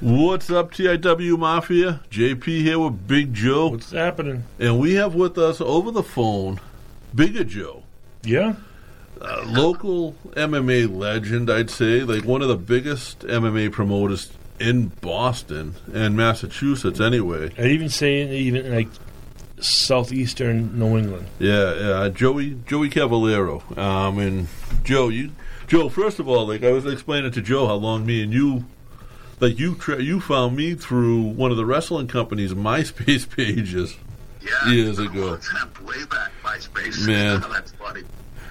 What's up, TIW Mafia? JP here with Big Joe. What's happening? And we have with us over the phone, Bigger Joe. Yeah. Local MMA legend, I'd say, like one of the biggest MMA promoters in Boston and Massachusetts, anyway. I even say even like southeastern New England. Yeah, Joey Cavallaro. And Joe. First of all, like I was explaining to Joe how long me and you, like you found me through one of the wrestling company's MySpace pages years ago. That's way back, MySpace. Man, that's funny.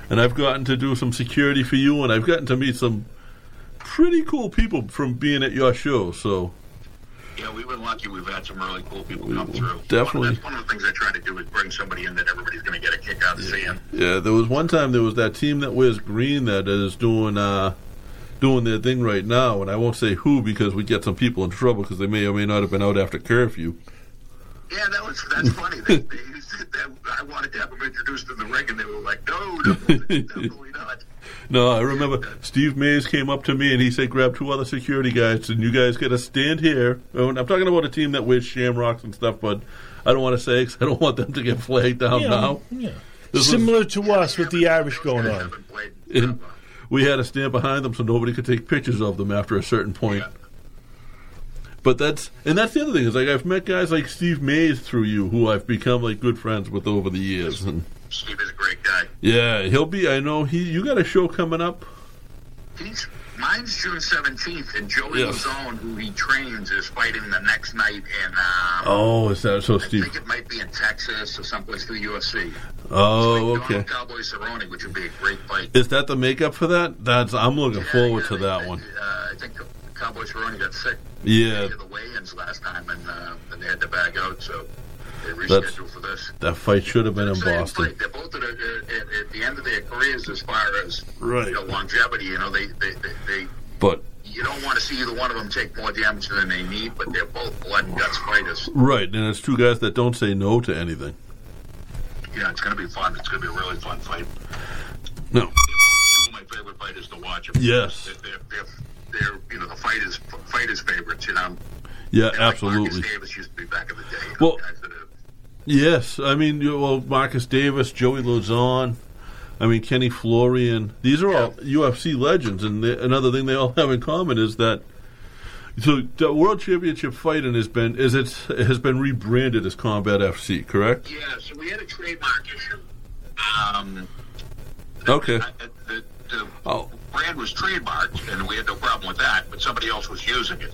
And I've gotten to do some security for you, and I've gotten to meet some pretty cool people from being at your show. So, yeah, we've been lucky. We've had some really cool people come through. Definitely. That's one of the things I try to do is bring somebody in that everybody's going to get a kick out of seeing. Yeah, there was one time there was that team that wears green that is doing their thing right now, and I won't say who because we get some people in trouble because they may or may not have been out after curfew. Yeah, that's funny. I wanted to have them introduced in the ring, and they were like, no, definitely not. No, I remember Steve Mays came up to me, and he said, grab two other security guys, and you guys got to stand here. And I'm talking about a team that wears shamrocks and stuff, but I don't want to say because I don't want them to get flagged down now. Yeah. Similar to us with the Irish going on. And we had to stand behind them so nobody could take pictures of them after a certain point. Yeah. But that's the other thing is like I've met guys like Steve Mays through you who I've become like good friends with over the years. And Steve is a great guy. Yeah, you got a show coming up. Mine's June 17th, and Joey Lazone, who he trains, is fighting the next night in. Is that so, Steve? I think it might be in Texas or someplace through UFC. Oh, like okay. Donald Cowboy Cerrone, which would be a great fight. Is that the makeup for that? I'm looking forward to that one. I think Cowboy Cerrone got sick. Yeah, the weigh-ins last time, and they had to back out, so they rescheduled for this. That fight should have been in Boston. Fight. They're both at the end of their careers as far as longevity. You know, but you don't want to see either one of them take more damage than they need, but they're both blood and guts fighters. Right, and it's two guys that don't say no to anything. Yeah, it's going to be fun. It's going to be a really fun fight. No, they're both two of my favorite fighters to watch. Yes. They're the fighters' favorites, Yeah, absolutely. Like Marcus Davis used to be back in the day. Guys that are... Yes, I mean, Marcus Davis, Joey Lazone, Kenny Florian. These are all UFC legends, and another thing they all have in common is that the World Championship Fighting has been rebranded as Combat FC, correct? Yeah, so we had a trademark issue. Brand was trademarked, and we had no problem with that, but somebody else was using it.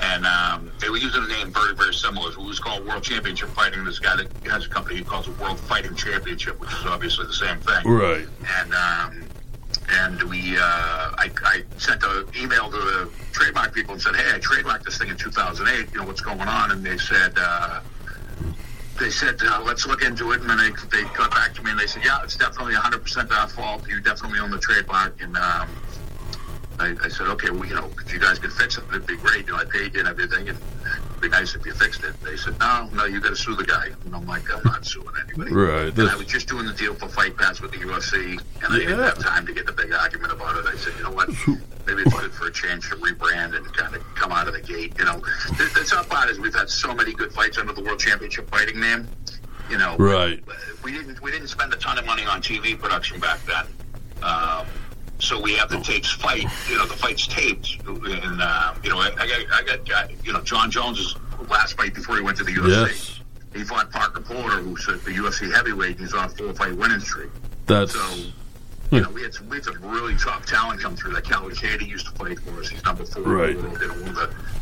And they were using a name very, very similar. It was called World Championship Fighting. This guy that has a company who calls it World Fighting Championship, which is obviously the same thing. Right. And I sent an email to the trademark people and said, hey, I trademarked this thing in 2008. What's going on? And they said... let's look into it, and then they got back to me, and they said, yeah, it's definitely 100% our fault. You definitely own the trademark. And I said, okay, well, if you guys could fix it, it'd be great. I paid you and everything, and it'd be nice if you fixed it. They said, no, you got to sue the guy. And I'm like, I'm not suing anybody. Right. And I was just doing the deal for Fight Pass with the UFC, and I didn't have time to get the big argument about it. I said, you know what? Maybe it's good for a change to rebrand and kind of come out of the gate. The tough part is we've had so many good fights under the World Championship Fighting name. Right. We didn't spend a ton of money on TV production back then, so we have the tapes fight. The fight's taped, and I got John Jones's last fight before he went to the UFC. Yes. He fought Parker Porter, who's the UFC heavyweight, and he's on a 4-fight winning streak. We had some really top talent come through. That Kelly Cady used to play for us. He's number 4 in the world.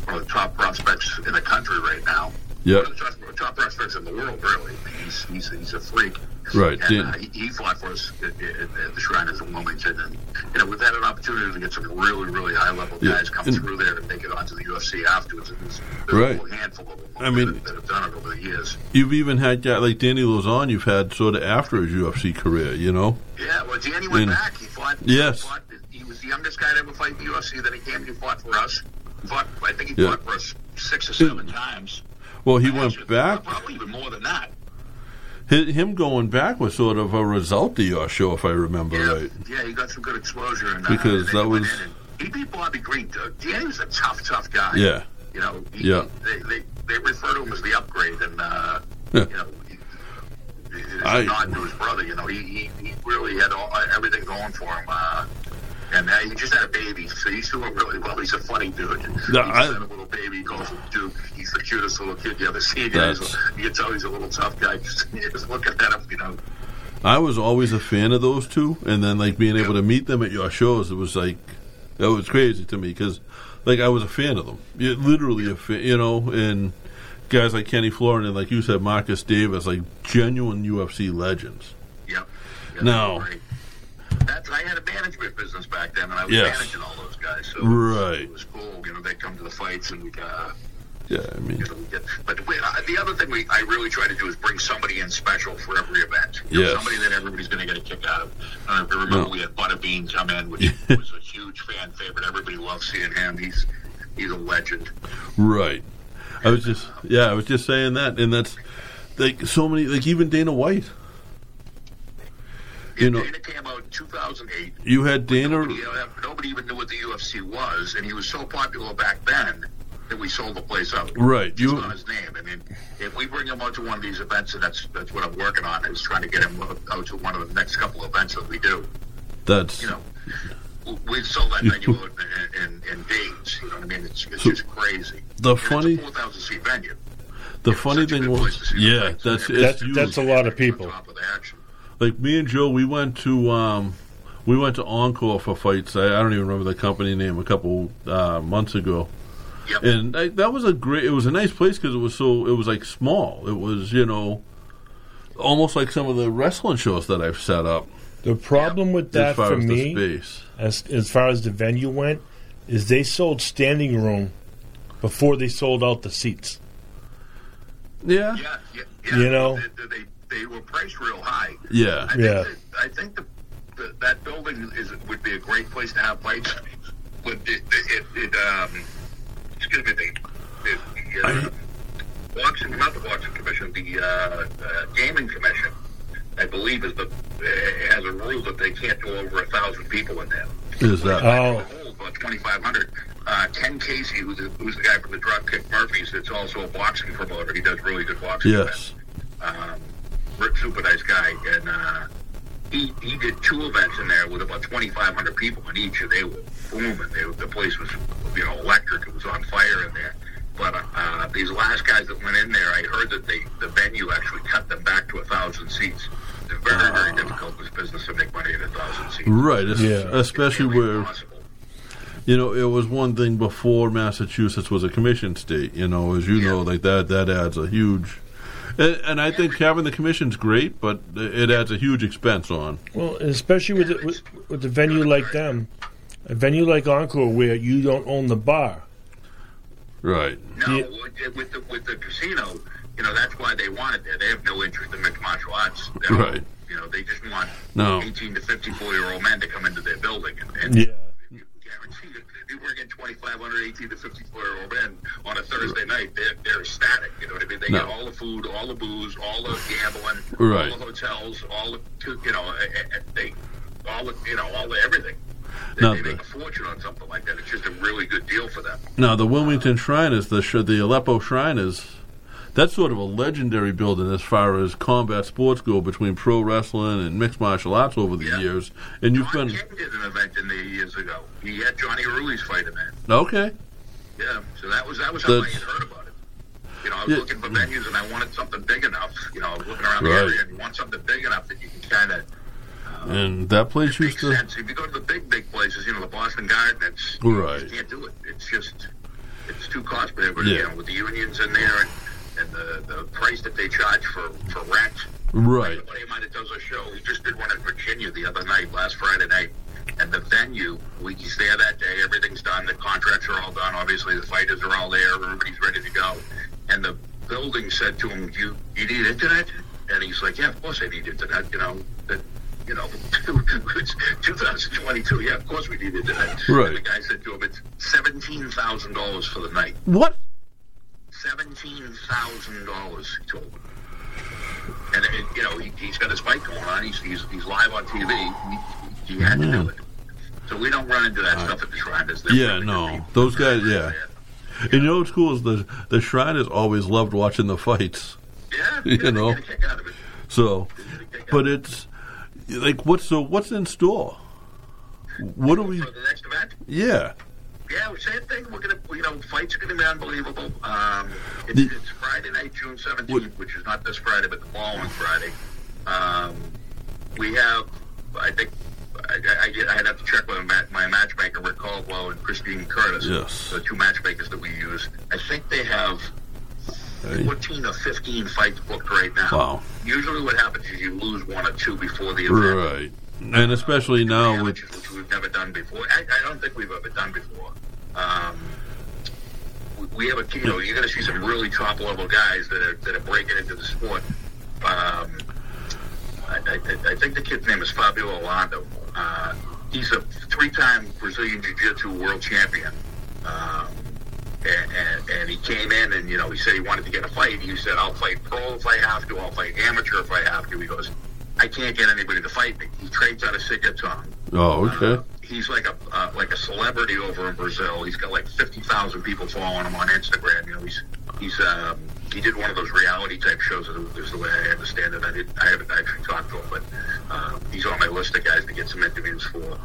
One of the top prospects in the country right now. Yeah, one of the top prospects in the world, really. He's a freak. Right. And he fought for us at the Shriners in Wilmington. And, we've had an opportunity to get some really, really high-level guys come through there and make it onto the UFC afterwards. And there's a whole handful of them that have done it over the years. You've even had guys like Danny Lozon you've had sort of after his UFC career, Yeah, well, Danny went back. He fought. Yes. He was the youngest guy to ever fight in the UFC. Then he came and he fought for us. I think he fought for us 6 or 7 times. Well, he went back. Probably even more than that. Him going back was sort of a result to your show, if I remember right. Yeah, he got some good exposure. Because that was He beat Bobby Green. Dan was a tough, tough guy. Yeah. You know, they refer to him as the upgrade, and, you know, he's a nod to his brother. You know, he really had everything going for him. And he just had a baby, so he's doing really well. He's a funny dude. He just had a little baby, goes from Duke. He's the cutest little kid you ever see. You can tell he's a little tough guy. Just look at that, you know. I was always a fan of those two, and then, like, being able to meet them at your shows, it was, like, that was crazy to me, because, like, I was a fan of them. Literally a fan, you know, and guys like Kenny Florian and, like you said, Marcus Davis, like, genuine UFC legends. Yep. Yeah, now... I had a management business back then, and I was managing all those guys, so it was cool. You know, they'd come to the fights, and we'd... the other thing I really try to do is bring somebody in special for every event. You know, somebody that everybody's going to get a kick out of. I remember we had Butterbean come in, which was a huge fan favorite. Everybody loves seeing him. He's a legend. Right. I was just saying that, and that's like so many. Like even Dana White. You know, Dana came out in 2008. You had Dana. Nobody even knew what the UFC was, and he was so popular back then. That we sold the place up. Right. Just on his name. I mean, if we bring him out to one of these events, and that's what I'm working on, is trying to get him out to one of the next couple of events that we do. That's... You know, we've sold that venue in days. You know what I mean? It's just crazy. It's a 4,000-seat venue. That's a lot of people. On top of the action. Like, me and Joe, we went to... we went to Encore for fights. I don't even remember the company name a couple months ago. Yep. And that was it was a nice place because it was like small. It was, you know, almost like some of the wrestling shows that I've set up. The problem with that for me, as far as the venue went, is they sold standing room before they sold out the seats. Yeah. You know? They were priced real high. Yeah. I think that building would be a great place to have fights. Excuse me, the boxing commission, the gaming commission, I believe, has a rule that they can't go over 1,000 people in there. Is that? Oh. About 2,500. Ken Casey, who's the guy from the Dropkick Murphys, that's also a boxing promoter. He does really good boxing. Yes. Rick, super nice guy, and he did two events in there with about 2,500 people in each, and they were booming. The place was. You know, electric. It was on fire in there. But these last guys that went in there, I heard that the venue actually cut them back to 1,000 seats. It's very, very difficult this business to make money at 1,000 seats. Right. Especially where, you know, it was one thing before Massachusetts was a commission state. You know, as you know, like that adds a huge. And I think having the commission's great, but it adds a huge expense on. Well, especially with the venue like them. A venue like Encore, where you don't own the bar, right? No, with the casino, you know that's why they wanted that. They have no interest in mixed martial arts, right? You know, they just want 18 to 54-year-old men to come into their building, and guarantee that if you work in 2,500 18 to 54-year-old men on a Thursday night, they're ecstatic. You know what I mean? They get all the food, all the booze, all the gambling, all the hotels, all the everything. They make a fortune on something like that. It's just a really good deal for them. Now, the Wilmington Shrine is the Aleppo Shrine is that's sort of a legendary building as far as combat sports go between pro wrestling and mixed martial arts over the years. And King did an event in there years ago. He had Johnny Ruiz fight in there. Okay. Yeah, so that was how I had heard about it. You know, I was looking for venues and I wanted something big enough. You know, I was looking around the area and you want something big enough that you can kind of. And that place used to. Sense. If you go to the big places, you know, the Boston Garden, you can't do it. It's too costly. But you know, with the unions in there and the price that they charge for rent. Right. Like a buddy of mine that does a show, he just did one in Virginia the other night, last Friday night. And the venue, he's there that day, everything's done, the contracts are all done, obviously, the fighters are all there, everybody's ready to go. And the building said to him, you need internet? And he's like, yeah, of course I need internet, you know. You know, it's 2022. Yeah, of course we needed that. Right. And the guy said to him, it's $17,000 for the night. What? $17,000, he told him. And, you know, he's got his fight going on. He's live on TV. He had to do it. So we don't run into that stuff at the Shrine. Those guys, And you know what's cool is the Shrine has always loved watching the fights. Yeah. You know? They get a kick out of it. So, but it's, like, what's in store? What do we... For the next event? Yeah. Yeah, same thing. We're going to, fights are going to be unbelievable. It's Friday night, June 17th, which is not this Friday, but the following Friday. We have, I think, I'd have to check with my matchmaker, Rick Caldwell and Christine Curtis, the two matchmakers that we use. I think they have 14 or 15 fights booked right now. Wow. Usually what happens is you lose one or two before the event. Right. And especially now with... Which we've never done before. I don't think we've ever done before. We have a... you're going to see some really top-level guys that are breaking into the sport. I think the kid's name is Fabio Orlando. He's a three-time Brazilian Jiu-Jitsu world champion. And he came in and, he said he wanted to get a fight. He said, I'll fight pro if I have to. I'll fight amateur if I have to. He goes... I can't get anybody to fight me. He trains out of Sityodtong. Oh, okay. He's like a celebrity over in Brazil. He's got like 50,000 people following him on Instagram. He did one of those reality type shows. Is the way I understand it. I haven't actually talked to him, but he's on my list of guys to get some interviews for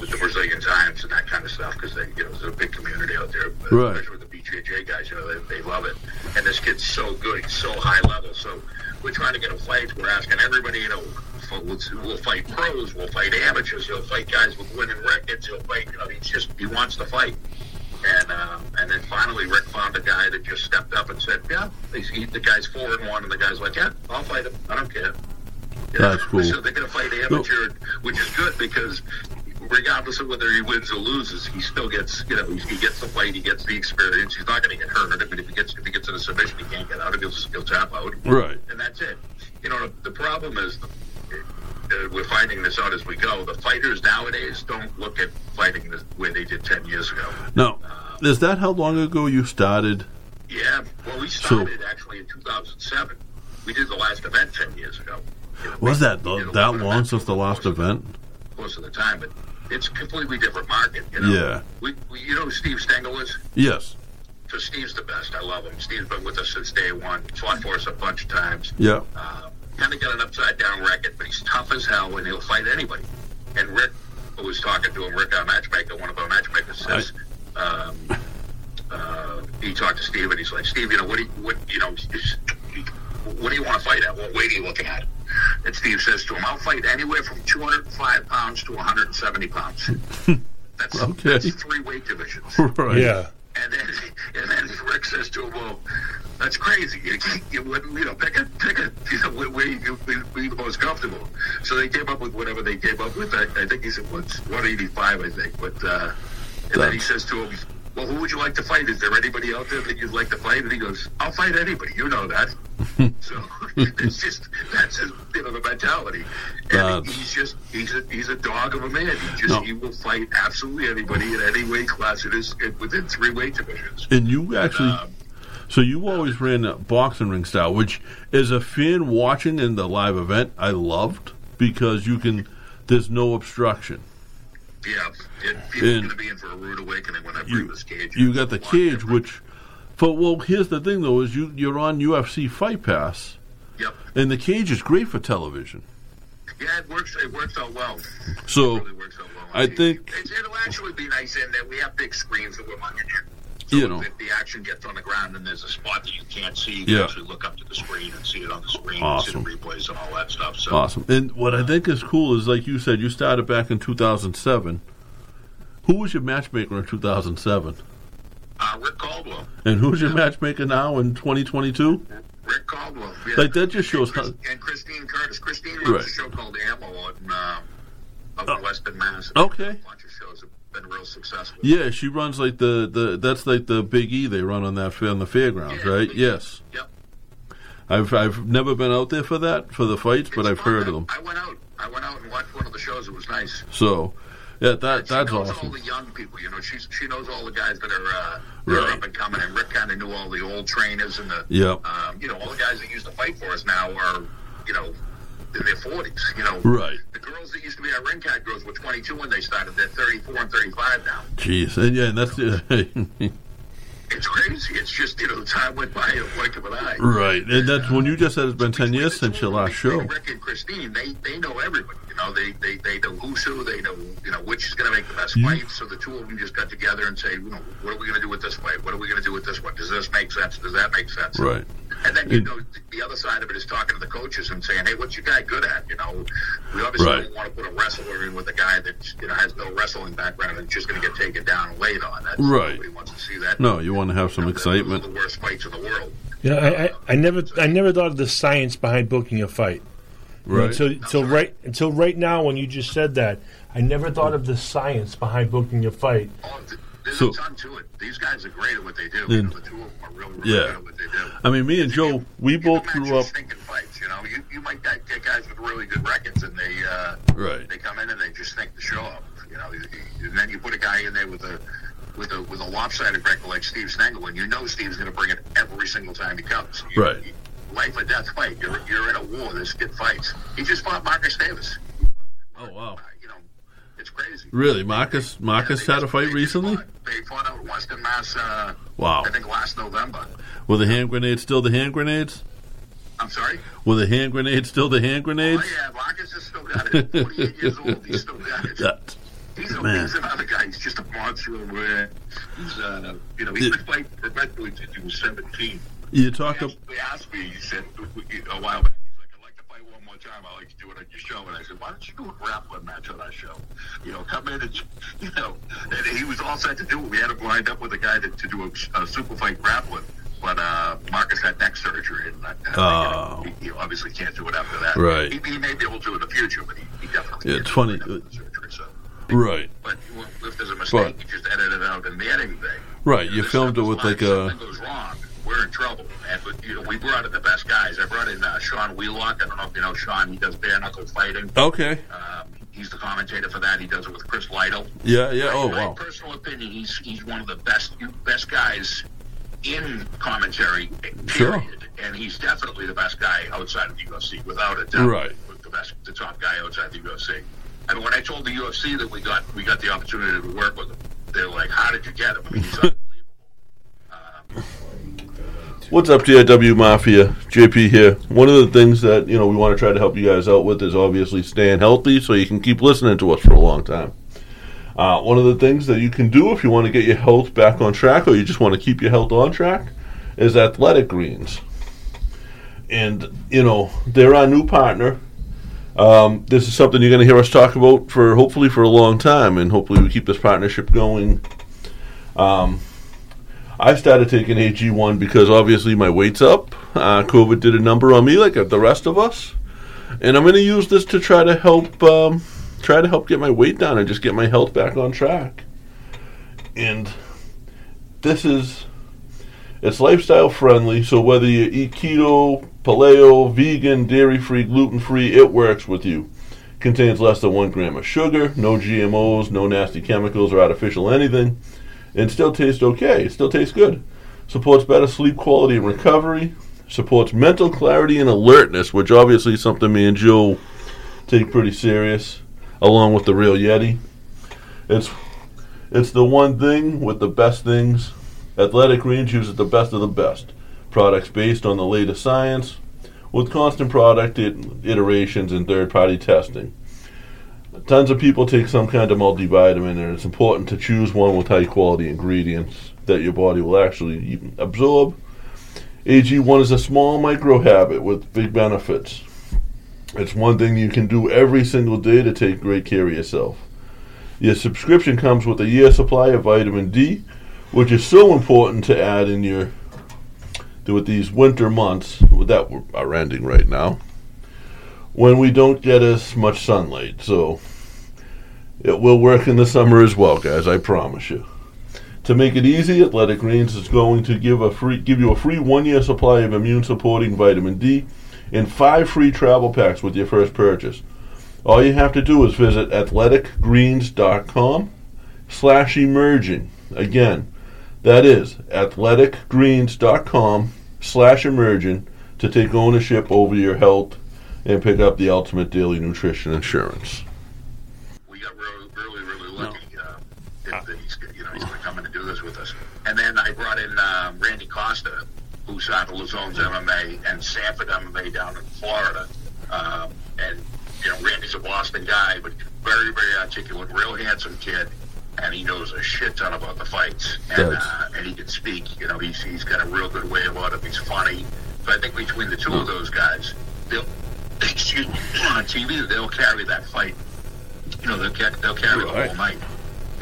with the Brazilian Times and that kind of stuff because there's a big community out there, right. Especially with the BJJ guys. They love it, and this kid's so good, he's so high level, so. We're trying to get a fight. We're asking everybody, we'll fight pros, we'll fight amateurs, he'll fight guys with winning records, he'll fight, he wants to fight. And then finally Rick found a guy that just stepped up and said, the guy's 4-1, and the guy's like, I'll fight him. I don't care. That's cool. So they're going to fight amateur, which is good because regardless of whether he wins or loses, he still gets, he gets the fight, he gets the experience. He's not going to get hurt. If he gets in a submission, he can't get out of it. He'll tap out. Right. And that's it. The problem is, we're finding this out as we go. The fighters nowadays don't look at fighting the way they did 10 years ago. Now, is that how long ago you started? Yeah. Well, we started actually in 2007. We did the last event 10 years ago. Was that long since the last event? Most of the time, but it's a completely different market. Yeah. We you know who Steve Stengel is? Yes. So Steve's the best. I love him. Steve's been with us since day one. Fought for us a bunch of times. Yeah. Kind of got an upside-down record, but he's tough as hell, and he'll fight anybody. And Rick, who was talking to him, Rick, our matchmaker, one of our matchmakers, says, he talked to Steve, and he's like, Steve, what do you want to fight at? What weight are you looking at? And Steve says to him, I'll fight anywhere from 205 pounds to 170 pounds. That's three weight divisions. Right. Yeah. And then Rick says to him, well, that's crazy. Pick where you're the most comfortable. So they came up with whatever they came up with. I think he said, 185, I think. But, then he says to him, well, who would you like to fight? Is there anybody out there that you'd like to fight? And he goes, I'll fight anybody. You know that. So it's just the mentality. And he's a dog of a man. He will fight absolutely anybody in any weight class. It is within three weight divisions. And you actually, so you always ran a boxing ring style, which as a fan watching in the live event, I loved because there's no obstruction. Yeah, people are going to be in for a rude awakening when I bring this cage. You got the cage, here's the thing, though, is you're on UFC Fight Pass. Yep. And the cage is great for television. Yeah, it works out well. So, it really works out well on TV. It'll actually be nice in that we have big screens that we're looking at. So if the action gets on the ground and there's a spot that you can't see, you can actually look up to the screen and see it on the screen. Awesome. And see the replays and all that stuff. So, awesome. And what I think is cool is, like you said, you started back in 2007. Who was your matchmaker in 2007? Rick Caldwell. And who's your matchmaker now in 2022? Rick Caldwell. Yeah. Like that just shows how. And Christine Curtis. Christine runs a show called AMO up in Western Mass. Okay. A bunch of shows have been real successful. Yeah, she runs like that's like the Big E they run on the fairgrounds, right? Big yes. E. Yep. I've never been out there for that for the fights, but I've heard of them. I went out and watched one of the shows. It was nice. So. Yeah, that's awesome. She knows all the young people, She knows all the guys that are up and coming, and Rick kind of knew all the old trainers and all the guys that used to fight for us now are, in their 40s, you know. Right. The girls that used to be our ring cat girls were 22 when they started. They're 34 and 35 now. Jeez. And yeah, that's... It's crazy. It's just, you know, the time went by in a blink of an eye. Right. And that's when you just said it's been 10 years since your last show. Rick and Christine, they know everybody. You know, they know who's who. They know, you know, which is going to make the best fight. So the two of them just got together and say, you know, what are we going to do with this fight? What are we going to do with this one? Does this make sense? Does that make sense? Right. And then, you know, the other side of it is talking to the coaches and saying, hey, what's your guy good at? You know, we obviously don't want to put a wrestler in with a guy that, you know, has no wrestling background and just going to get taken down and laid on. That's nobody wants to see that. No, you want to have some excitement. The worst fights in the world. You know, I never thought of the science behind booking a fight. Right. Until right now, when you just said that, I never thought of the science behind booking a fight. There's a ton to it. These guys are great at what they do. You know, the two of them are really good at what they do. I mean, me and Joe, we both grew up thinking fights. You know, you might get guys with really good records, and they come in and they just think the show up. You know, and then you put a guy in there with a lopsided record like Steve Stengel, and you know Steve's going to bring it every single time he comes. Life or death fight. You're in a war. This kid fights. He just fought Marcus Davis. Oh wow. It's crazy. Really? Marcus had a fight recently? They fought out in Western Mass, wow. I think last November. Were the hand grenades still the hand grenades? I'm sorry? Were the hand grenades still the hand grenades? Oh, yeah, Marcus has still got it. 48 years old, he's still got it. He's another guy. He's just a monster. He's been playing professionally since he was 17. He asked me, he said, a while back, time I like to do it on your show, and I said, why don't you do a grappling match on our show? You know, come in and, you know, and he was all set to do it. We had him lined up with a guy to do a super fight grappling, but Marcus had neck surgery, and he obviously can't do it after that. Right. He may be able to in the future, but he definitely can't do it after the surgery. So. Right. But if there's a mistake, you just edit it out in the editing thing. Right, you filmed it with like a... Something goes wrong, we're in trouble. And we brought in the best guys. I brought in Sean Wheelock. I don't know if you know Sean. He does bare knuckle fighting. Okay. He's the commentator for that. He does it with Chris Lytle. Yeah, yeah. My personal opinion, he's one of the best guys in commentary. Period. Sure. And he's definitely the best guy outside of the UFC, without a doubt. Right. The top guy outside the UFC. And when I told the UFC that we got the opportunity to work with him, they were like, "How did you get him?" I mean, he's unbelievable. What's up, DIW Mafia? JP here. One of the things that, you know, we want to try to help you guys out with is obviously staying healthy so you can keep listening to us for a long time. One of the things that you can do if you want to get your health back on track or you just want to keep your health on track is Athletic Greens. And, you know, they're our new partner. This is something you're going to hear us talk about for hopefully for a long time, and hopefully we keep this partnership going. I started taking AG1 because obviously my weight's up. COVID did a number on me, like the rest of us. And I'm going to use this to try to help get my weight down and just get my health back on track. And this it's lifestyle friendly. So whether you eat keto, paleo, vegan, dairy free, gluten free, it works with you. Contains less than 1 gram of sugar, no GMOs, no nasty chemicals or artificial anything. And still tastes okay. It still tastes good. Supports better sleep quality and recovery. Supports mental clarity and alertness, which obviously is something me and Joe take pretty serious, along with the Real Yeti. It's the one thing with the best things. Athletic Greens uses the best of the best. Products based on the latest science, with constant product iterations and third-party testing. Tons of people take some kind of multivitamin, and it's important to choose one with high-quality ingredients that your body will actually absorb. AG1 is a small microhabit with big benefits. It's one thing you can do every single day to take great care of yourself. Your subscription comes with a year's supply of vitamin D, which is so important to add in with these winter months that are ending right now, when we don't get as much sunlight. So it will work in the summer as well, guys, I promise you. To make it easy, Athletic Greens is going to give you a free 1-year supply of immune-supporting vitamin D and 5 free travel packs with your first purchase. All you have to do is visit athleticgreens.com/emerging. Again, that is athleticgreens.com/emerging to take ownership over your health and pick up the Ultimate Daily Nutrition Insurance. We got really lucky. He's going to come in and do this with us. And then I brought in Randy Costa, who's on Lazone's MMA and Sanford MMA down in Florida. Randy's a Boston guy, but very, very articulate, real handsome kid, and he knows a shit ton about the fights. And he can speak. He's got a real good way about him. He's funny. So I think between the two of those guys, on TV, they'll carry that fight. They'll carry the whole night.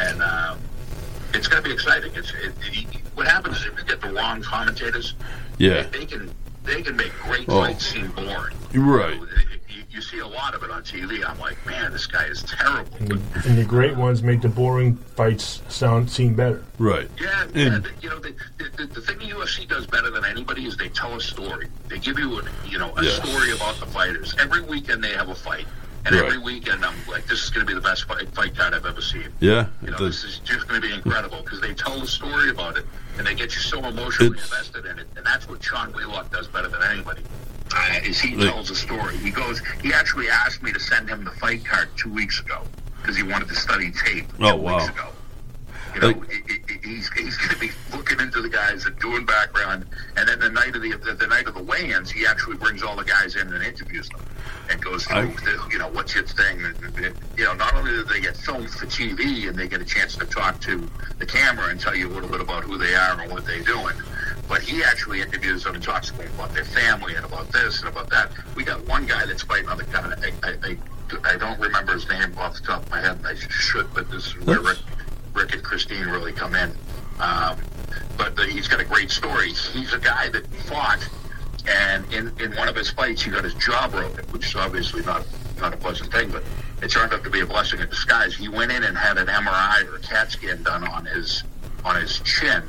And it's going to be exciting. What happens is if you get the wrong commentators, they can make great fights seem boring. Right. You see a lot of it on TV. I'm like, man, this guy is terrible. And the great ones make the boring fights seem better. Right. Yeah. The thing the UFC does better than anybody is they tell a story. They give you a story about the fighters. Every weekend they have a fight. And every weekend I'm like, this is going to be the best fight card I've ever seen. Yeah. This is just going to be incredible because they tell the story about it and they get you so emotionally invested in it. And that's what Sean Wheelock does better than anybody. He tells a story. He actually asked me to send him the fight card 2 weeks ago because he wanted to study tape 2 weeks ago. He's going to be looking into the guys and doing background, and then the night of the weigh-ins, he actually brings all the guys in and interviews them, and goes through, what's your thing? Not only do they get filmed for TV, and they get a chance to talk to the camera and tell you a little bit about who they are and what they're doing, but he actually interviews them and talks to them about their family and about this and about that. We got one guy that's fighting on the kind of I don't remember his name off the top of my head, and I should, but this is where Rick and Christine really come in. But he's got a great story. He's a guy that fought, and in one of his fights, he got his jaw broken, which is obviously not a pleasant thing, but it turned out to be a blessing in disguise. He went in and had an MRI or a CAT scan done on his chin,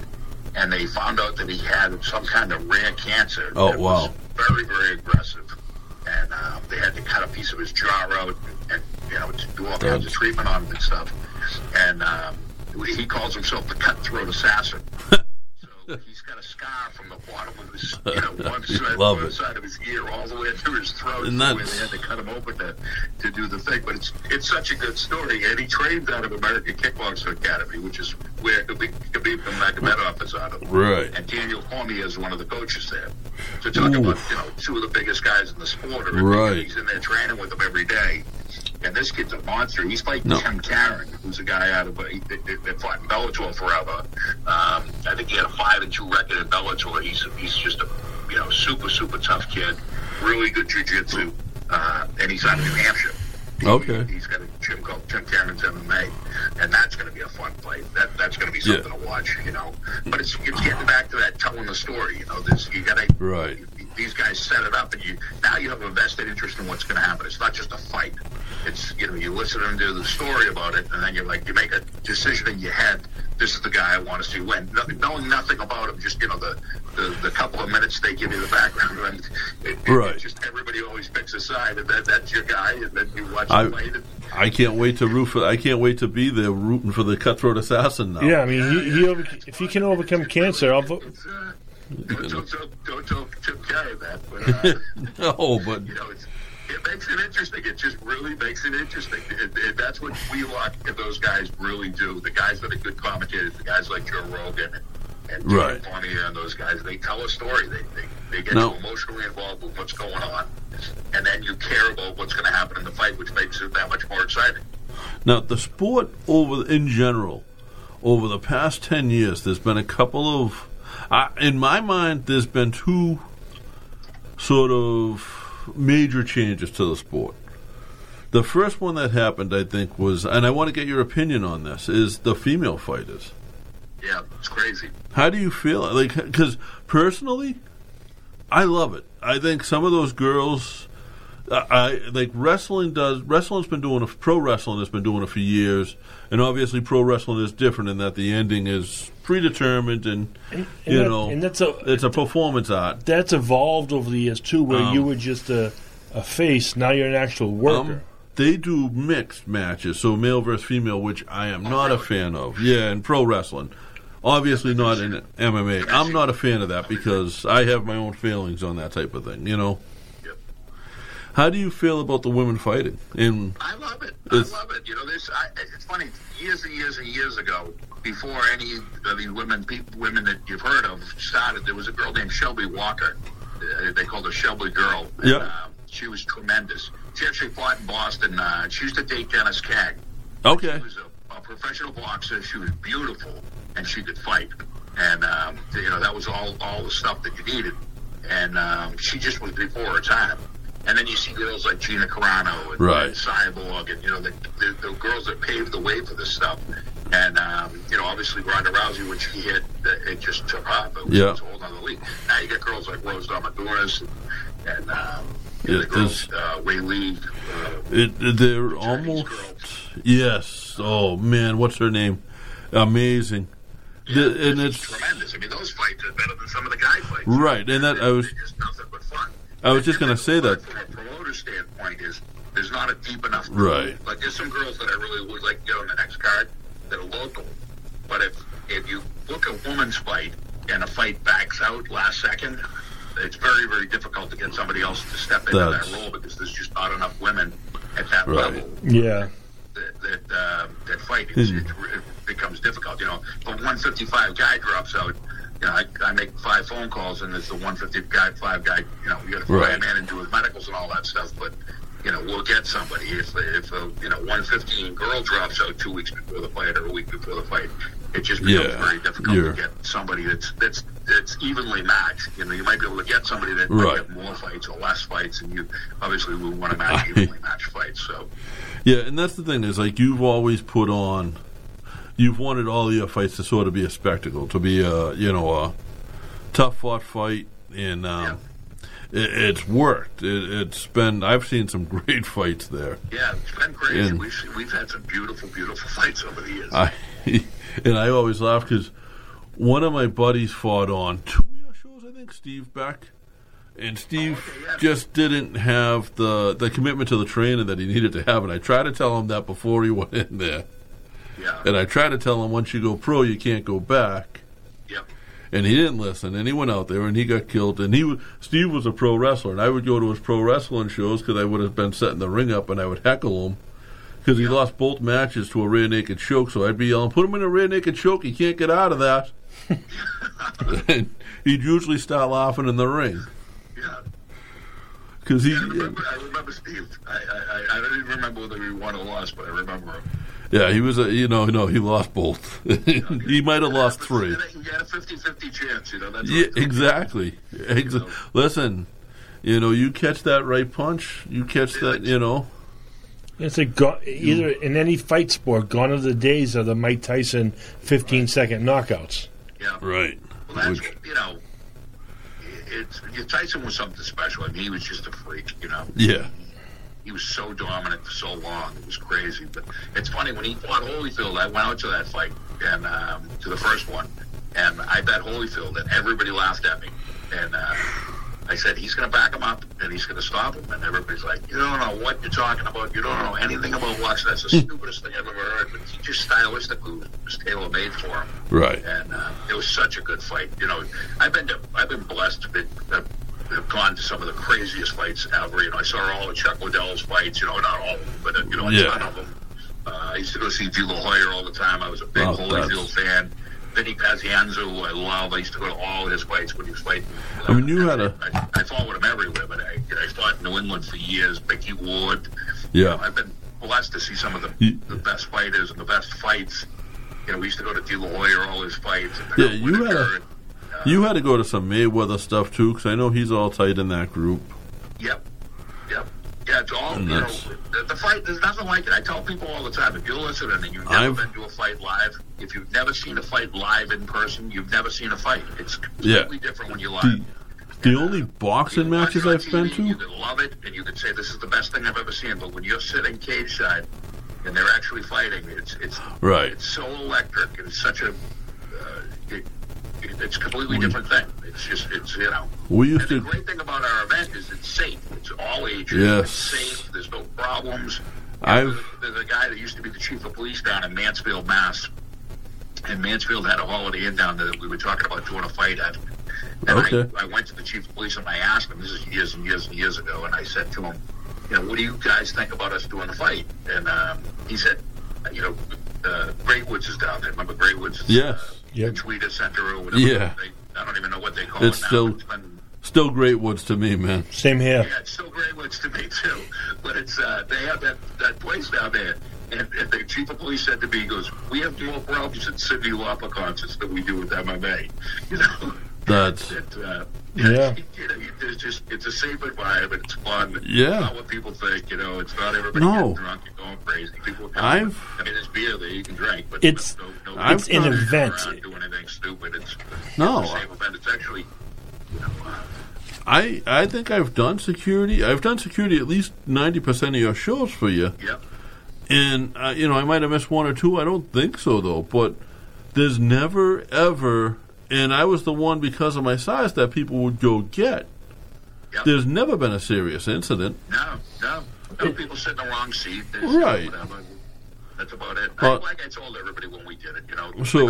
and they found out that he had some kind of rare cancer. Oh, wow. Was very, very aggressive. And they had to cut a piece of his jaw out and to do all kinds of treatment on him and stuff. And he calls himself the cutthroat assassin. So he's got a scar from the bottom of his, one side of his ear all the way through his throat. And that's... So they had to cut him open to do the thing. But it's such a good story. And he trained out of American Kickboxing Academy, which is where Khabib Nurmagomedov is out of. Right. And Daniel Cormier is one of the coaches there. So talk about two of the biggest guys in the sport. He's in there training with them every day. And this kid's a monster. He's fighting Tim Karen, who's a guy out of that fought in Bellator forever. I think he had a 5-2 record in Bellator. He's just a super super tough kid, really good jiu-jitsu, and he's out of New Hampshire. He's got a gym called Tim Karen's MMA, and that's going to be a fun fight. That's going to be something to watch. But it's getting back to that telling the story. These guys set it up, and now you have a vested interest in what's going to happen. It's not just a fight. It's, you listen to the story about it, and then you're like, you make a decision in your head, this is the guy I want to see win. Knowing nothing about him, just, the couple of minutes they give you the background, and it's just everybody always picks a side, and that's your guy, and then you watch him fight. I can't wait to I can't wait to be there rooting for the cutthroat assassin now. Yeah, I mean, if he can overcome cancer, I'll vote... Don't tell Tim Carey that. But, no, but... it makes it interesting. It just really makes it interesting. And that's what Wheelock and those guys really do. The guys that are good commentators, the guys like Joe Rogan and Cormier and those guys, they tell a story. They get you emotionally involved with what's going on. And then you care about what's going to happen in the fight, which makes it that much more exciting. Now, the sport in general, over the past 10 years, there's been a couple of... in my mind, there's been two sort of major changes to the sport. The first one that happened, I think, was, and I want to get your opinion on this, is the female fighters. Yeah, it's crazy. How do you feel? Because personally, I love it. I think some of those girls, pro wrestling has been doing it for years, and obviously pro wrestling is different in that the ending is predetermined, and it's a performance art. That's evolved over the years too, where you were just a face. Now you're an actual worker. They do mixed matches, so male versus female, which I am not a fan of. Yeah, in pro wrestling, obviously not in MMA. I'm not a fan of that because I have my own failings on that type of thing. How do you feel about the women fighting? And I love it. You know, it's funny. Years and years and years ago, before any of these women that you've heard of started, there was a girl named Shelby Walker. They called her Shelby Girl. Yeah. She was tremendous. She actually fought in Boston. She used to date Dennis Kag. Okay. She was a professional boxer. She was beautiful, and she could fight. And, you know, that was all the stuff that you needed. And she just was before her time. And then you see girls like Gina Carano and, right, and Cyborg, and, you know, the girls that paved the way for this stuff. And, you know, obviously Ronda Rousey, when she hit, it just took off. It was, yeah, it was a whole other league. Now you got girls like Rose Namajunas and you know, the girls, Wei Lee. They're almost, girls. Yes. Oh, man, what's her name? Amazing. Yeah, and it's tremendous. I mean, those fights are better than some of the guy fights. Right, and that they're just nothing but fun. I was just going to say that. From a promoter standpoint, is there's not a deep enough. Right. Like, there's some girls that I really would like to get on the next card that are local. But if you book a woman's fight and a fight backs out last second, it's very, very difficult to get somebody else to step into that role because there's just not enough women at that level. Yeah. That fight, it becomes difficult. You know, if a 155 guy drops out, you know, I make 5 phone calls, and there's the 155 guy, you know, you got to fly a man and do his medicals and all that stuff, but, you know, we'll get somebody. If a, you know, 115 girl drops out 2 weeks before the fight or a week before the fight, it just becomes very difficult to get somebody that's evenly matched. You know, you might be able to get somebody that might get more fights or less fights, and you obviously will want to match evenly match fights, so. Yeah, and that's the thing is, like, you've always put on... You've wanted all your fights to sort of be a spectacle, to be a, you know, a tough-fought fight, and it's worked. It's been, I've seen some great fights there. Yeah, it's been crazy. And we've had some beautiful, beautiful fights over the years. I always laugh because one of my buddies fought on 2 of your shows, I think, Steve Beck, and Steve just didn't have the commitment to the trainer that he needed to have, and I tried to tell him that before he went in there. Yeah. And I tried to tell him, once you go pro, you can't go back. Yep. And he didn't listen. And he went out there, and he got killed. And Steve was a pro wrestler, and I would go to his pro wrestling shows because I would have been setting the ring up, and I would heckle him because he lost both matches to a rear naked choke. So I'd be yelling, put him in a rear naked choke. He can't get out of that. And he'd usually start laughing in the ring. Yeah. Because I remember Steve. I don't even remember whether he won or lost, but I remember him. Yeah, he was he lost both. He might have lost 3. You got a 50-50 chance, you know. That's exactly. You know. Listen, you know, you catch that right punch, you catch that, you know. It's either in any fight sport, gone are the days of the Mike Tyson 15-second knockouts. Yeah. Right. Well, that's, you know, Tyson was something special. I mean, he was just a freak, you know. Yeah. He was so dominant for so long. It was crazy. But it's funny, when he fought Holyfield, I went out to that fight, and to the first one, and I bet Holyfield, and everybody laughed at me. And I said, he's going to back him up, and he's going to stop him. And everybody's like, you don't know what you're talking about. You don't know anything about boxing. That's the stupidest thing I've ever heard. But he just stylistically was tailor-made for him. Right. And it was such a good fight. You know, I've been blessed to be... Have gone to some of the craziest fights ever. You know, I saw all of Chuck Liddell's fights. You know, not all of them, but you know, a ton of them. I used to go see Vito Hoyer all the time. I was a big Holyfield fan. Vinny Pazienza, who I love. I used to go to all his fights when he was fighting. I mean, I fought with him everywhere, but I fought in New England for years. Mickey Ward. Yeah, you know, I've been blessed to see some of the best fighters and the best fights. You know, we used to go to Vito Hoyer all his fights. And you had to go to some Mayweather stuff, too, because I know he's all tight in that group. Yep. Yeah, it's all, and you know, the fight, there's nothing like it. I tell people all the time, if you're listening and you've never been to a fight live, if you've never seen a fight live in person, you've never seen a fight. It's completely different when you're live. The only boxing matches I've been to? You can love it, and you can say, this is the best thing I've ever seen, but when you're sitting cage side and they're actually fighting, it's so electric, and it's such a... It's a completely different thing. It's just, you know. The great thing about our event is it's safe. It's all ages. Yes. It's safe. There's no problems. There's a guy that used to be the chief of police down in Mansfield, Mass. And Mansfield had a Holiday Inn down there that we were talking about doing a fight at. And I went to the chief of police and I asked him, this is years and years and years ago, and I said to him, you know, what do you guys think about us doing a fight? And he said, you know, Great Woods is down there. Remember Great Woods? Yes. Yep. The Tweeter Center or whatever. Yeah. I don't even know what they call it now. Still Great Woods to me, man. Same here. Yeah, it's still Great Woods to me, too. But it's they have that place down there. And the chief of police said to me, he goes, we have more problems at Sydney Lauper concerts than we do with MMA. You know? That's... yeah. You know, there's just, it's a safe environment. It's fun. Yeah. It's not what people think, you know. It's not everybody getting drunk and going crazy. People I mean, there's beer there you can drink, but it's no, it's an event. Doing anything stupid. It's a safe event. It's actually... You know, I think I've done security. I've done security at least 90% of your shows for you. Yep. And, you know, I might have missed one or two. I don't think so, though. But there's never, ever, and I was the one because of my size that people would go get. Yep. There's never been a serious incident. No, people sit in the wrong seat. Right. Whatever. That's about it. Like I told everybody when we did it, you know, we're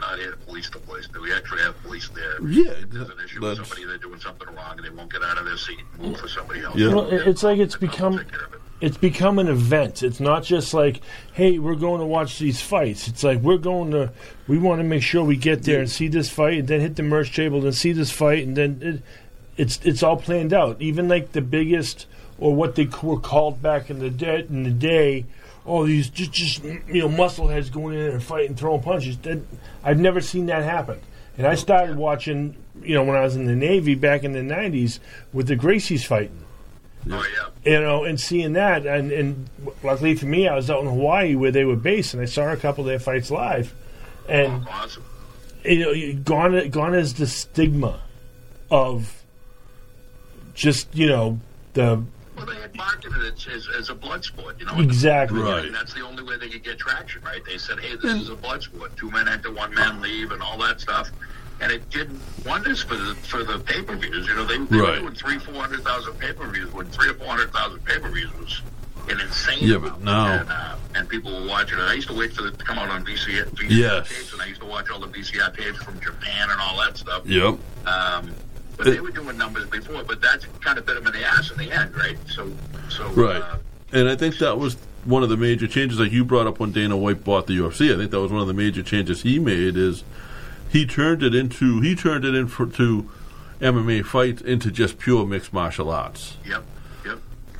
not here to police the place. We actually have police there. Yeah. If there's an issue with somebody, they're doing something wrong, and they won't get out of their seat and move for somebody else. Yeah. Well, it's like it's become... It's become an event. It's not just like, hey, we're going to watch these fights. It's like we want to make sure we get there and see this fight, and then hit the merch table, and see this fight, and then it's all planned out. Even like the biggest, or what they were called back in the day, these just you know, muscle heads going in there and fighting, throwing punches. I've never seen that happen. And I started watching, you know, when I was in the Navy back in the 90s with the Gracies fighting. Oh, yeah. You know, and seeing that, and luckily for me, I was out in Hawaii where they were based, and I saw a couple of their fights live. And awesome. You know, gone is the stigma of just, you know, the... Well, they had marketed it as a blood sport, you know. Exactly. Right. And that's the only way they could get traction, right? They said, hey, this is a blood sport. 2 men enter, 1 man leave, and all that stuff. And it did wonders for the pay-per-views. You know, they were doing 300,000-400,000 pay-per-views when 300,000-400,000 pay-per-views was an insane amount. And people were watching it. I used to wait for it to come out on VCR tapes, and I used to watch all the VCR tapes from Japan and all that stuff. Yep. But they were doing numbers before, but that's kind of bit them in the ass in the end, right? So and I think that was one of the major changes. Like you brought up when Dana White bought the UFC, I think that was one of the major changes he made is... He turned it into MMA fights into just pure mixed martial arts. Yep.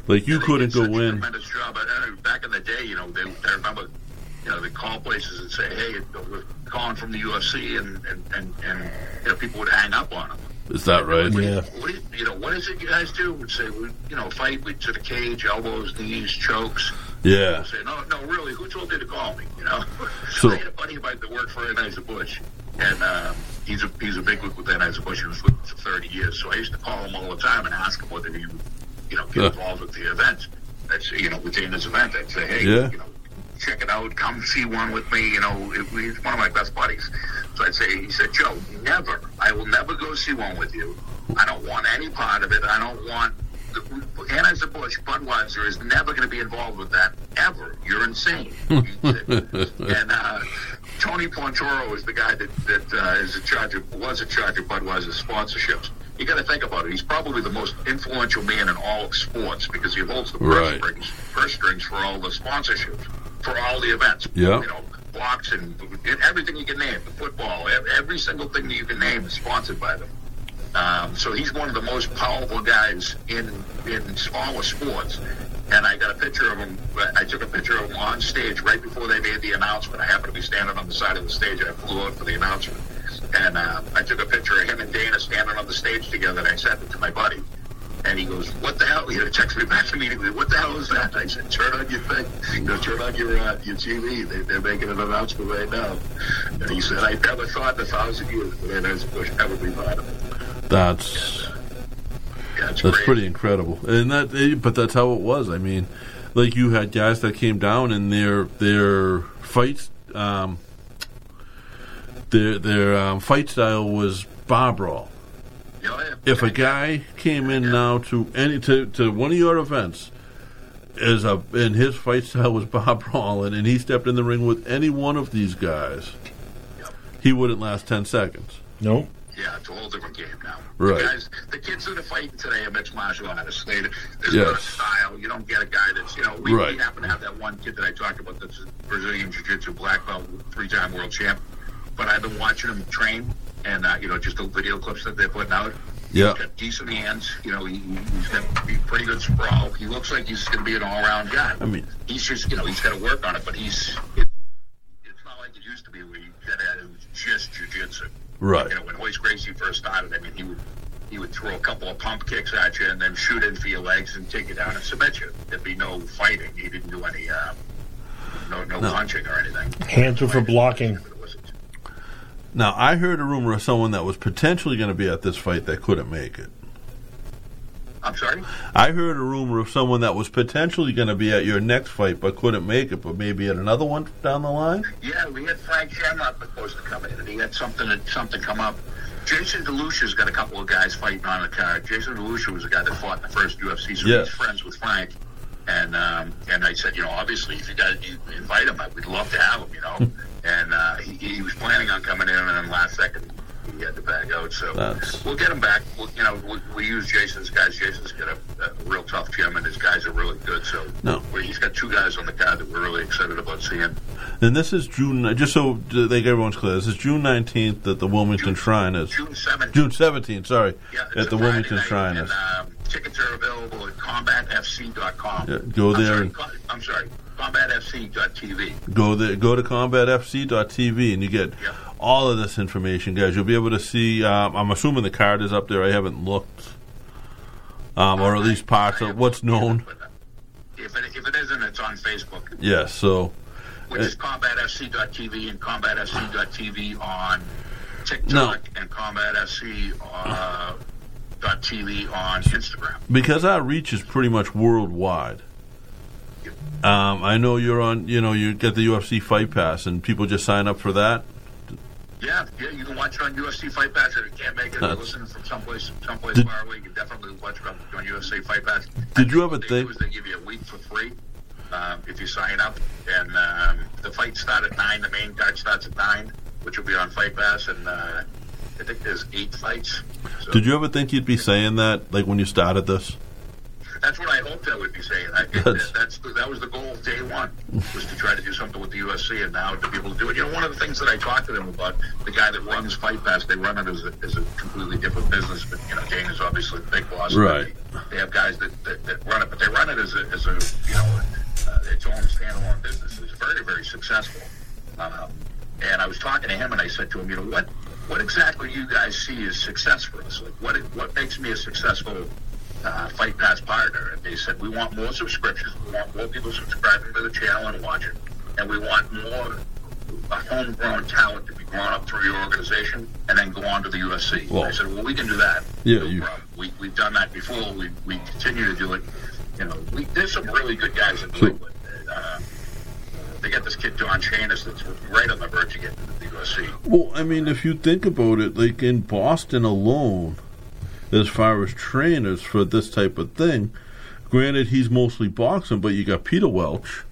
Like you couldn't go in. Tremendous job. Back in the day, you know, I remember, you know, they call places and say, "Hey, we're calling from the UFC," and you know, people would hang up on them. Is that right? Yeah. What is it you guys do? We'd say, fight to the cage, elbows, knees, chokes. Yeah. Say, no, really, who told you to call me? You know, so I had a buddy of mine that worked for Anheuser-Busch. And he's a bigwig with Anheuser-Busch. He was with for 30 years. So I used to call him all the time and ask him whether he would, get involved with the event. That's, with Dana's event. I'd say, hey, check it out. Come see one with me. You know, he's one of my best buddies. So I'd say, he said, Joe, never. I will never go see one with you. I don't want any part of it. I don't want... Anheuser-Busch, Budweiser is never going to be involved with that, ever. You're insane. And Tony Pontoro is the guy that was in charge of Budweiser's sponsorships. You got to think about it. He's probably the most influential man in all sports because he holds the purse strings for all the sponsorships, for all the events. Yep. You know, boxing, everything you can name, the football, every single thing that you can name is sponsored by them. So he's one of the most powerful guys in smaller sports. And I got a picture of him. I took a picture of him on stage right before they made the announcement. I happened to be standing on the side of the stage. I flew out for the announcement. And I took a picture of him and Dana standing on the stage together. And I sent it to my buddy. And he goes, "What the hell?" He texted me back immediately. "What the hell is that?" I said, "Turn on your thing. Turn on your TV. They're making an announcement right now." And he said, "I never thought in 1,000 years that Anheuser-Busch ever be part of it." That's pretty incredible, and that's how it was. I mean, like you had guys that came down and their fights, their fight style was bar brawl. If a guy came in now to one of your events, and his fight style was bar brawling, and he stepped in the ring with any one of these guys, he wouldn't last 10 seconds. Nope. Yeah, it's a whole different game now. Right. The kids that are fighting today are mixed martial artists. There's no style. You don't get a guy that's, we happen to have that one kid that I talked about that's Brazilian Jiu-Jitsu black belt, 3-time world champ. But I've been watching him train and, just the video clips that they're putting out. Yeah. He's got decent hands. He's got pretty good sprawl. He looks like he's going to be an all-around guy. I mean, he's just, he's got to work on it, but it's not like it used to be where you got at it was just jiu-jitsu. Right. When Royce Gracie first started, he would throw a couple of pump kicks at you and then shoot in for your legs and take you down and submit you. There'd be no fighting. He didn't do any no punching or anything. Hands were for blocking. Now, I heard a rumor of someone that was potentially going to be at this fight that couldn't make it. I'm sorry? I heard a rumor of someone that was potentially going to be at your next fight but couldn't make it, but maybe at another one down the line? Yeah, we had Frank Shamrock supposed to come in, and he had something come up. Jason DeLucia's got a couple of guys fighting on the card. Jason DeLucia was the guy that fought in the first UFC, so he's friends with Frank. And I said, obviously, if you guys invite him, we'd love to have him, And he was planning on coming in, and then last second he had to back out. So we'll get him back. We use Jason's guys. Jason's got a real tough gym, and his guys are really good. So he's got 2 guys on the card that we're really excited about seeing. And this is June, just so everyone's clear, this is June 19th at the Wilmington Shrine. June 17th. June 17th, sorry, at the Wilmington Shrine. Tickets are available at combatfc.com. Yeah, go there. I'm sorry. combatfc.tv. Go to combatfc.tv and you get all of this information, guys. You'll be able to see, I'm assuming the card is up there. I haven't looked, or at least parts of what's known. If it isn't, it's on Facebook. Yeah, so. Which is combatfc.tv and combatfc.tv on TikTok and combatfc .tv on Instagram. Because our reach is pretty much worldwide. I know you're on, you get the UFC Fight Pass, and people just sign up for that. Yeah, you can watch it on UFC Fight Pass. If you can't make it, you're listening from someplace far away, you can definitely watch it on UFC Fight Pass. Did you ever think? They give you a week for free if you sign up, and the fight starts at 9, the main card starts at 9, which will be on Fight Pass, and I think there's 8 fights. So. Did you ever think you'd be saying that, like when you started this? That's what I hoped I would be saying. That was the goal of day one, was to try to do something with the UFC and now to be able to do it. One of the things that I talked to them about, the guy that runs Fight Pass, they run it as a completely different business, but, Dana's obviously the big boss. Right. They have guys that run it, but they run it as its own standalone business. It's very, very successful. And I was talking to him and I said to him, what exactly do you guys see as success for us? Like, what makes me a successful Fight Pass partner? And they said, we want more subscriptions, we want more people subscribing to the channel and watching, and we want more homegrown talent to be grown up through your organization and then go on to the UFC. Well, I said, we can do that. Yeah, we've done that before. We continue to do it. There's some really good guys in New England. They got this kid Don Chanis that's right on the verge of getting to the UFC. Well, if you think about it, like in Boston alone, as far as trainers for this type of thing, granted he's mostly boxing, but you got Peter Welch.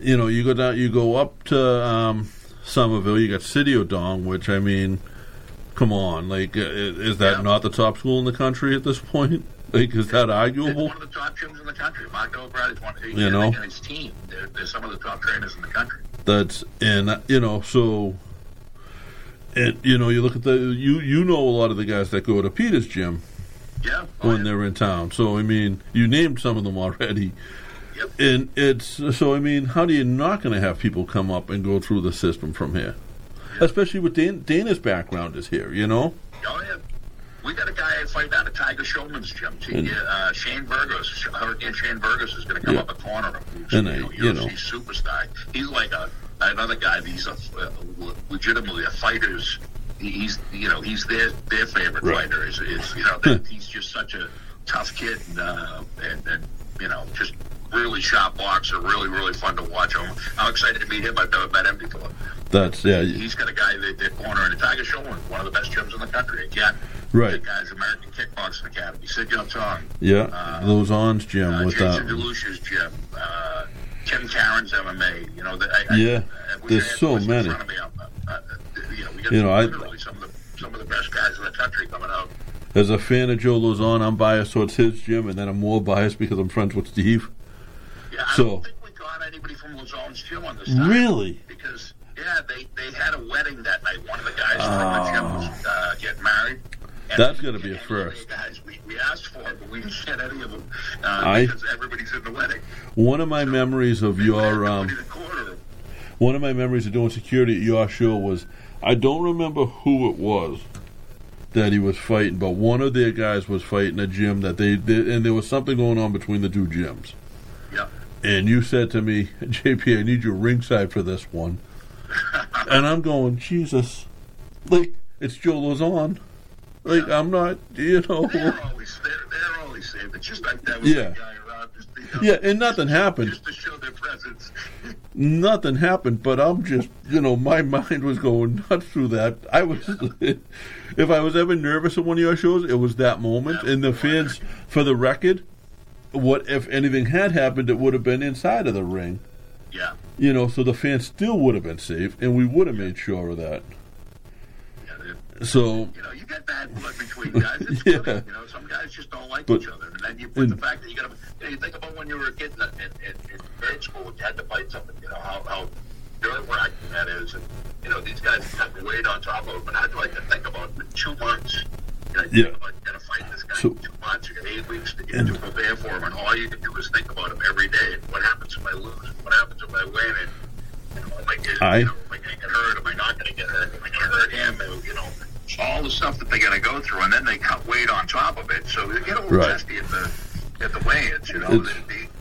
You go up to Somerville. You got Sityodtong, which come on, is that not the top school in the country at this point? Is that arguable? It's one of the top gyms in the country. Mark O'Brien's one. And his team, they're some of the top trainers in the country. And, you look at a lot of the guys that go to Peter's gym when they're in town. So, you named some of them already. Yep. And how do you not going to have people come up and go through the system from here? Yep. Especially with Dana's background is here, Oh, yeah. We got a guy fighting out of Tiger Showman's gym. Shane Burgos. Hurricane Shane Burgos is going to come up a corner of him. He's a superstar. He's like another guy. He's legitimately a fighter's. He's their favorite fighter. He's just such a tough kid and just really sharp boxer. Really, really fun to watch. I'm excited to meet him. I've never met him before. He's got a guy that corner in the Tiger Showman, one of the best gyms in the country. Again, right. The guy's American Kickboxing Academy. Sityodtong. Yeah. Lozon's gym. Jason DeLucia's gym. Kim Karen's MMA. There's so many. We got some of the best As a fan of Joey Lazone, I'm biased towards his gym, and then I'm more biased because I'm friends with Steve. Yeah, I don't think we got anybody from Lazone's gym on this time. Really? Because, yeah, they had a wedding that night. One of the guys from the gym was getting married. And that's going to be a first. Guys, we asked for it, but we didn't get any of them because everybody's in the wedding. One of my memories of doing security at your show was, I don't remember who it was that he was fighting, but one of their guys was fighting a gym that they did, and there was something going on between the two gyms. Yeah. And you said to me, JP, I need you ringside for this one. And I'm going, Jesus, like, it's Joey Lazone. Like, yeah. I'm not, you know. They're always safe. It's just like that was the guy around. Just, and nothing happened. Just to show their presence. Nothing happened, but I'm just, my mind was going nuts through that. I was, if I was ever nervous at one of your shows, it was that moment. Yeah, and the fans, for the record, what if anything had happened, it would have been inside of the ring. Yeah. So the fans still would have been safe, and we would have made sure of that. So you get bad blood between guys. It's funny, some guys just don't like each other, and then you put the fact that you think about when you were a kid in grade school, you had to fight something. How nerve-wracking that is, and these guys have to wait on top of it. But I'd like to think about it in 2 months. About you got to fight this guy in 2 months. You got 8 weeks to get to prepare for him, and all you can do is think about him every day. And what happens if I lose? What happens if I win? And am I going to get hurt? Am I not going to get hurt? Am I going to hurt him? And, all the stuff that they got to go through, and then they cut weight on top of it. So they get a little testy at the weigh-ins.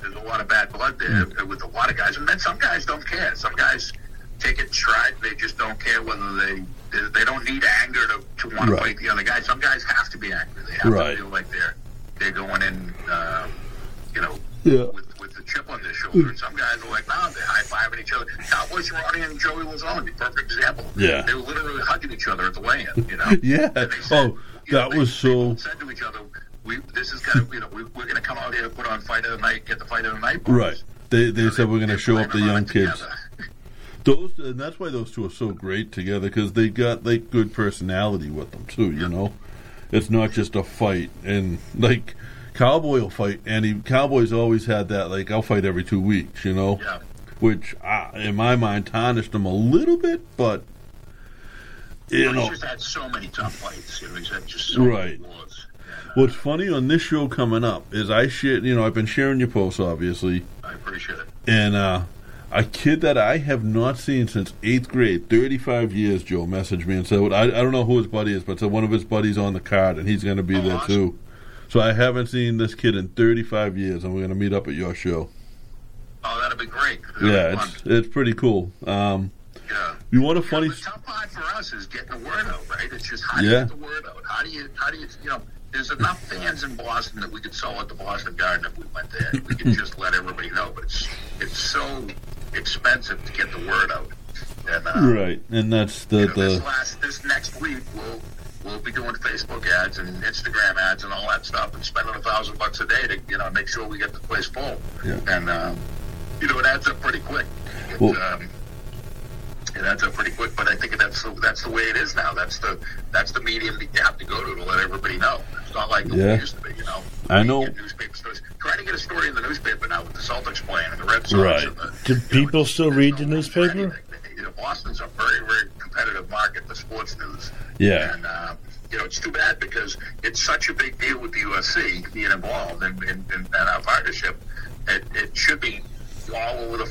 There's a lot of bad blood there with a lot of guys, and then some guys don't care. Some guys take it stride. They just don't care whether they don't need anger to want to fight the other guy. Some guys have to be angry. They have to feel like they're going in, with the chip on their shoulder. And some guys are like, they're high-fiving each other. Cowboy Cerrone and Joey Lazone, the perfect example. Yeah. They were literally hugging each other at the weigh-in, Yeah. Said, They said to each other, we're going to come out here and put on Fight of the Night, get the Fight of the Night bonus. Right. They said we're going to show up the young kids. And that's why those two are so great together, because they got, good personality with them, too, you know? It's not just a fight. And, Cowboy will fight, and Cowboy's always had that, I'll fight every 2 weeks, Yeah. Which, in my mind, tarnished him a little bit, but, he's just had so many tough fights, he's had just so many wars. Yeah. What's funny on this show coming up is I share, I've been sharing your posts, obviously. I appreciate it. And a kid that I have not seen since 8th grade, 35 years, Joe, messaged me and said, I don't know who his buddy is, but one of his buddies on the card, and he's going to be there, awesome. Too. So I haven't seen this kid in 35 years, and we're going to meet up at your show. Oh, that'll be great. It's pretty cool. You want a funny? The top line for us is getting the word out, right? It's just how do you get the word out? How do you? There's enough fans in Boston that we could sell at the Boston Garden if we went there. We could just let everybody know, but it's so expensive to get the word out. And, and that's this next week we'll be doing Facebook ads and Instagram ads and all that stuff, and spending $1,000 a day to make sure we get the place full. Yeah. And it adds up pretty quick. It adds up pretty quick, but I think that's the way it is now. That's the medium that you have to go to let everybody know. It's not like the way it used to be. I know. Newspaper stories. Try to get a story in the newspaper now with the Celtics playing and the Red Sox. Right. Do people still read the newspaper? Boston's a very, very competitive market for sports news. Yeah. And, it's too bad because it's such a big deal with the UFC being involved in our partnership. It should be all over the,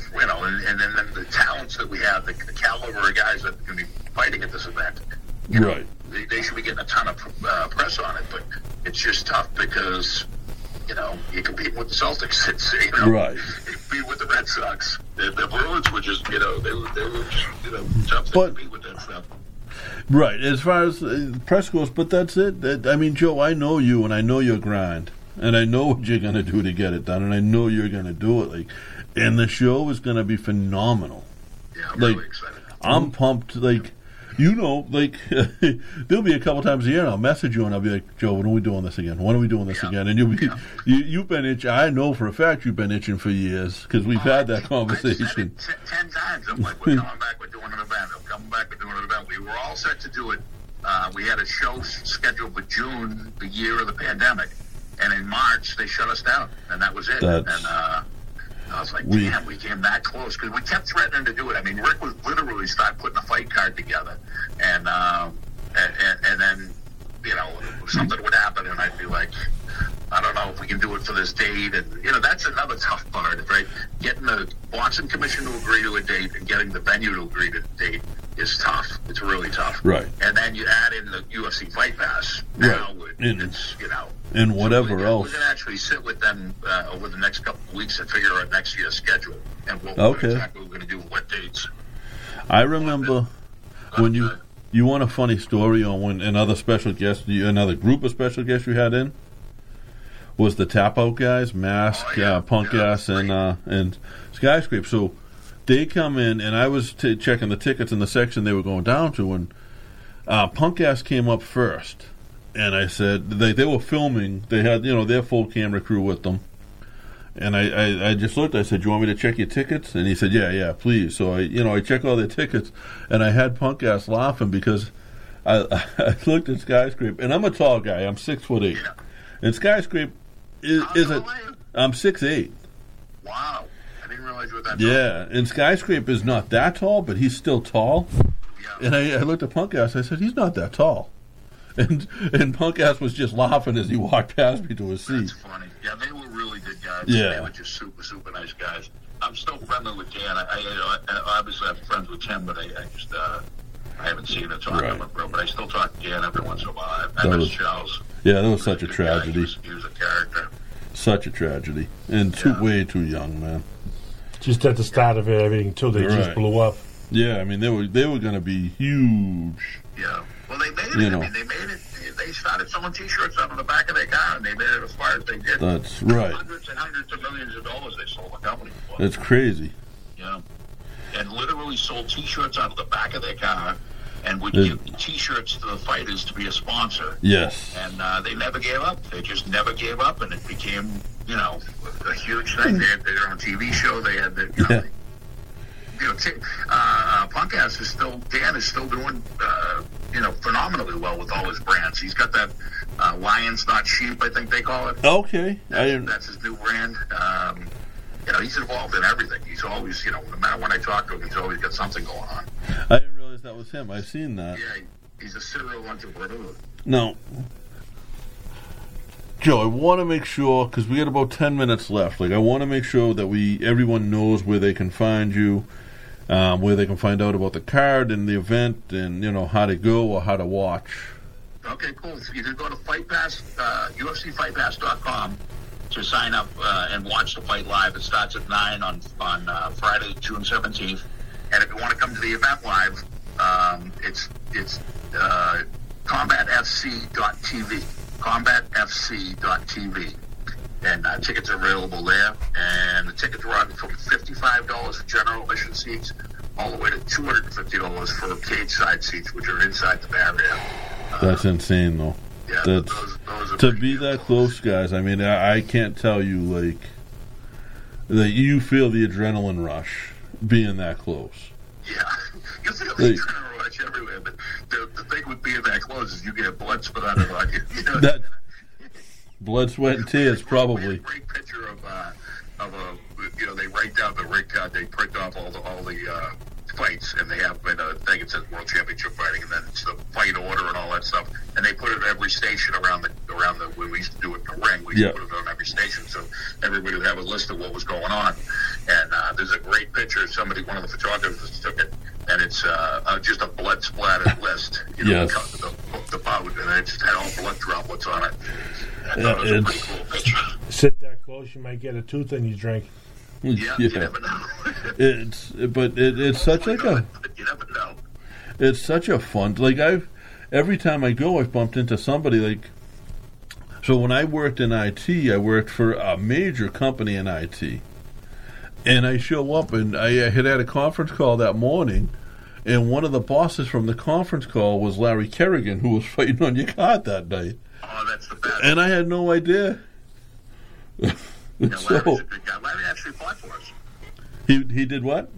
and then the talents that we have, the caliber of guys that are going to be fighting at this event. They should be getting a ton of press on it, but it's just tough because, you compete with the Celtics. You compete with the Red Sox. The Bruins were just, they were just, tough to compete with that stuff. Right, as far as press goes, but that's it. Joe, I know you, and I know your grind, and I know what you're going to do to get it done, and I know you're going to do it. And the show is going to be phenomenal. Yeah, I'm really excited. I'm pumped. There'll be a couple times a year, and I'll message you, and I'll be like, Joe, when are we doing this again? And you'll be, you've been itching. I know for a fact you've been itching for years, because we've had that conversation. 10 times. I'm like, we're coming back, we're doing an event. We were all set to do it We had a show scheduled for June, the year of the pandemic, and in March they shut us down, and that was it. And I was like, damn, we came that close, because we kept threatening to do it. I mean, Rick was literally started putting a fight card together, and then, you know, something would happen, and I'd be like, I don't know if we can do it for this date. And, you know, that's another tough part, right? Getting the Boxing Commission to agree to a date and getting the venue to agree to a date is tough. It's really tough. Right. And then you add in the UFC Fight Pass. Now, right. It's, you know. And whatever else. We're going to actually sit with them over the next couple of weeks and figure out next year's schedule and what exactly we're going to do, what dates. I remember when you want a funny story on when another special guest, another group of special guests you had in? Was the Tap Out guys, Mask, Punkass, and Skyskrape. So they come in, and I was checking the tickets in the section they were going down to, and Punkass came up first. And I said, they were filming. They had, you know, their full camera crew with them. And I just looked. I said, do you want me to check your tickets? And he said, yeah, please. So, I check all their tickets, and I had Punkass laughing because I looked at Skyskrape. And I'm a tall guy. I'm 6'8". And Skyskrape is I'm 6'8". Wow. I didn't realize you were that tall. Yeah, and Skyskrape is not that tall, but he's still tall. Yeah. And I looked at Punkass, I said, he's not that tall. And Punkass was just laughing as he walked past me to his seat. That's funny. Yeah, they were really good guys. Yeah. They were just super, super nice guys. I'm still friendly with Dan. I obviously I'm friends with Tim, but I haven't seen him, so I don't remember. But I still talk to Dan every once in a while. I miss Charles. Yeah, that was such a tragedy. He was a character. Such a tragedy. And way too young, man. Just at the start of everything, too, they just blew up. Yeah, I mean, they were going to be huge. Yeah. Well, they made it. I mean, they made it. They started selling T-shirts out on the back of their car, and they made it as far as they did. That's right. Hundreds and hundreds of millions of dollars they sold the company for. That's crazy. Yeah. And literally sold T-shirts out of the back of their car, and would give T-shirts to the fighters to be a sponsor. Yes. And they never gave up. They just never gave up, and it became, a huge thing. They had their own TV show. They had their, Punkass is still, Dan is still doing, phenomenally well with all his brands. He's got that Lions Not Sheep, I think they call it. Okay. That's his new brand. He's involved in everything. He's always, no matter when I talk to him, he's always got something going on. I didn't realize that was him. I've seen that. Yeah, he's a serial entrepreneur. Now, Joe, I want to make sure, because we got about 10 minutes left. I want to make sure that everyone knows where they can find you, where they can find out about the card and the event, and how to go or how to watch. Okay, cool. So you can go to Fight Pass, UFCFightPass.com. to sign up and watch the fight live. It starts at 9 on Friday, June 17th. And if you want to come to the event live, it's combatfc.tv. Combatfc.tv. And tickets are available there. And the tickets run from $55 for general admission seats all the way to $250 for cage side seats, which are inside the barrier. That's insane, though. Yeah, those to be that close, guys. I mean, I can't tell you that you feel the adrenaline rush being that close. Yeah, you feel the adrenaline rush everywhere. But the thing with being that close is you get blood spit out of you. That blood, sweat, and tears, probably. A great picture of a they write down the ring card. They print off all the fights, and they have a thing that says World Championship Fighting, and then it's the fight order and all that stuff, and they put it at every station around the when we used to do it in the ring, we used to put it on every station, so everybody would have a list of what was going on. And there's a great picture, one of the photographers took it, and it's just a blood splattered list, the bout, and it just had all blood droplets on it. I thought it was a pretty cool picture. Sit that close, you might get a tooth in your drink. Yeah. You never know. It's such you never know. It's such a fun. Every time I go, I've bumped into somebody. So when I worked in IT, I worked for a major company in IT, and I show up, and I had had a conference call that morning, and one of the bosses from the conference call was Larry Kerrigan, who was fighting on your card that night. Oh, that's the best. And I had no idea. Larry's a good guy. Larry actually fought for us. He did what?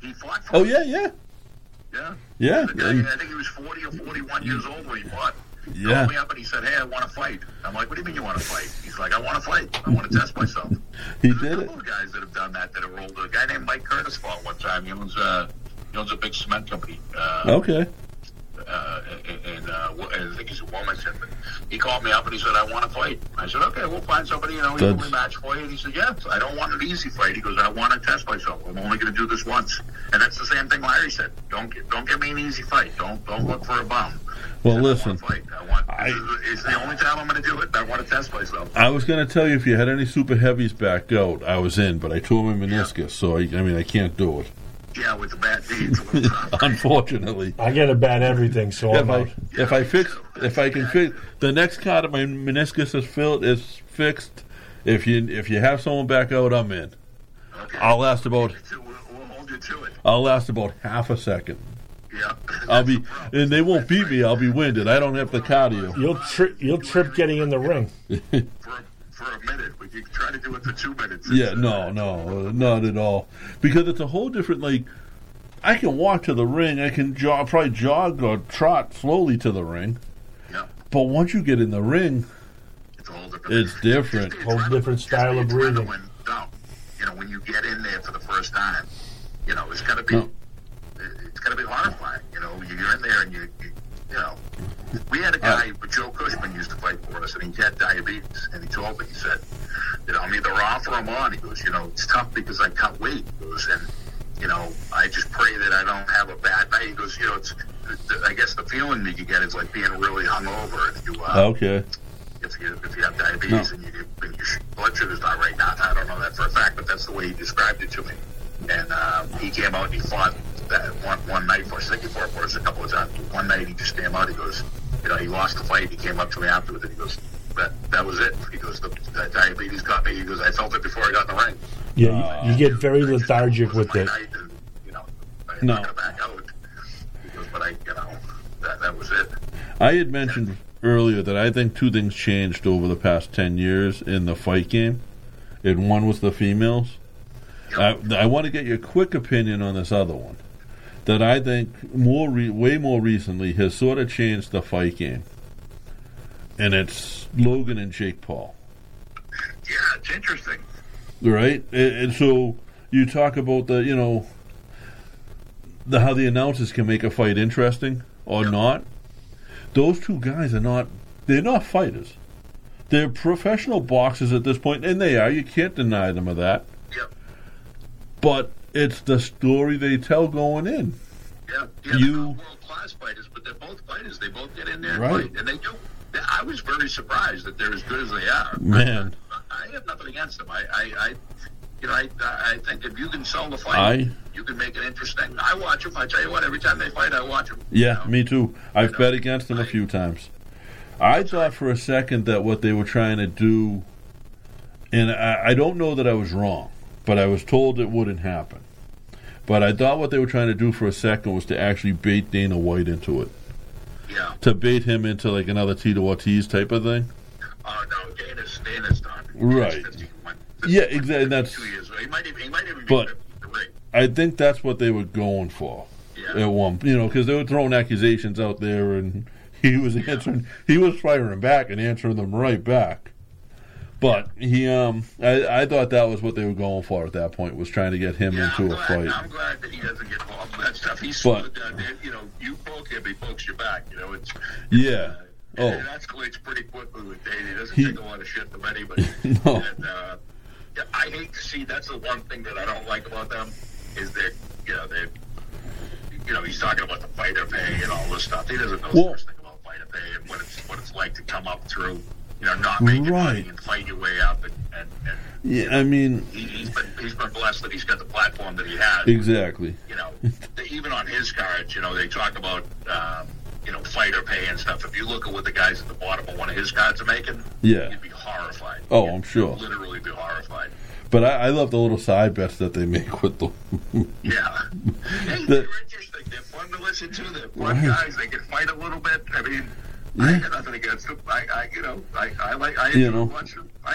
He fought for us. Oh, yeah. Yeah. Yeah. The guy, I think he was 40 or 41 years old when he fought. Yeah. He called me up and he said, hey, I want to fight. I'm like, what do you mean you want to fight? He's like, I want to fight. I want to test myself. There's a couple of guys that have done that are older. A guy named Mike Curtis fought one time. He owns a big cement company. Okay. And I think he's a Wilmington. He called me up and he said, I want to fight. I said, okay, we'll find somebody, he'll rematch for you. And he said, yes, I don't want an easy fight. He goes, I want to test myself. I'm only going to do this once. And that's the same thing Larry said. Don't give me an easy fight. Don't look for a bum. Well, listen. It's the only time I'm going to do it. I want to test myself. I was going to tell you if you had any super heavies backed out, I was in, but I tore my meniscus, so I can't do it. Yeah, with the bad deeds. Unfortunately, I get a bad everything. So if I can fix the next card of my meniscus is fixed. If you have someone back out, I'm in. Okay. We'll hold you to it. I'll last about half a second. Yeah, and they won't beat me. I'll be winded. I don't have the cardio. You'll trip getting in the ring. For a minute, but you try to do it for 2 minutes. Yeah, no, not at all. Because it's a whole different, I can walk to the ring, I can jog or trot slowly to the ring. Yeah. But once you get in the ring, it's a whole different. It's different. Whole different style of breathing. When you get in there for the first time, it's got to be, it's got to be horrifying. You're in there and you. We had a guy, Joe Cushman used to fight for us, and he had diabetes, and he told me, he said, I'm either off or I'm on. He goes, it's tough because I cut weight. He goes, and, I just pray that I don't have a bad night. He goes, I guess the feeling that you get is like being really hungover if you, okay. If you have diabetes and your blood sugar's not right now. I don't know that for a fact, but that's the way he described it to me. And he came out and he fought that one night for us. I think he fought for us a couple of times. One night he just came out. He goes, he lost the fight. He came up to me afterwards and he goes, that was it. He goes, the diabetes got me. He goes, I felt it before I got in the ring. Yeah, you get very lethargic with it. And, I'm not going to back out. He goes, but that was it. I had mentioned earlier that I think two things changed over the past 10 years in the fight game, and one was the females. I want to get your quick opinion on this other one that I think way more recently has sort of changed the fight game, and it's Logan and Jake Paul. Yeah, it's interesting, right? And so you talk about the how the announcers can make a fight interesting or not. Those two guys are not; they're not fighters. They're professional boxers at this point, and they are. You can't deny them of that. But it's the story they tell going in. Yeah, they're not world-class fighters, but they're both fighters. They both get in there and fight, and they do. I was very surprised that they're as good as they are. Man, I have nothing against them. I think if you can sell the fight, you can make it interesting. I watch them. I tell you what, every time they fight, I watch them. Yeah, me too. I've bet against them a few times. I thought for a second that what they were trying to do, and I don't know that I was wrong. But I was told it wouldn't happen. But I thought what they were trying to do for a second was to actually bait Dana White into it. Yeah. To bait him into another Tito Ortiz type of thing. Oh, no, Dana's not. Right. Yeah, exactly. That's 2 years. He might even but the ring. I think that's what they were going for. Yeah. At one, because they were throwing accusations out there, and he was answering. He was firing back and answering them right back. But he, I thought that was what they were going for at that point, was trying to get him into a fight. I'm glad that he doesn't get involved in that stuff. He's you poke him, he pokes you back. It escalates pretty quickly with Dana. He doesn't take a lot of shit from anybody. No. And, I hate to see. That's the one thing that I don't like about them is that he's talking about the fighter pay and all this stuff. He doesn't know the first thing about fighter pay and what it's like to come up through. Not make it money and fight your way up. He's been blessed that he's got the platform that he has. Exactly. Even on his cards, they talk about, fighter pay and stuff. If you look at what the guys at the bottom of one of his cards are making, you'd be horrified. Oh, I'm sure. Literally be horrified. But I love the little side bets that they make with them. Yeah. Hey, they're interesting. They're fun to listen to. They're fun guys. They can fight a little bit. I had nothing against him. I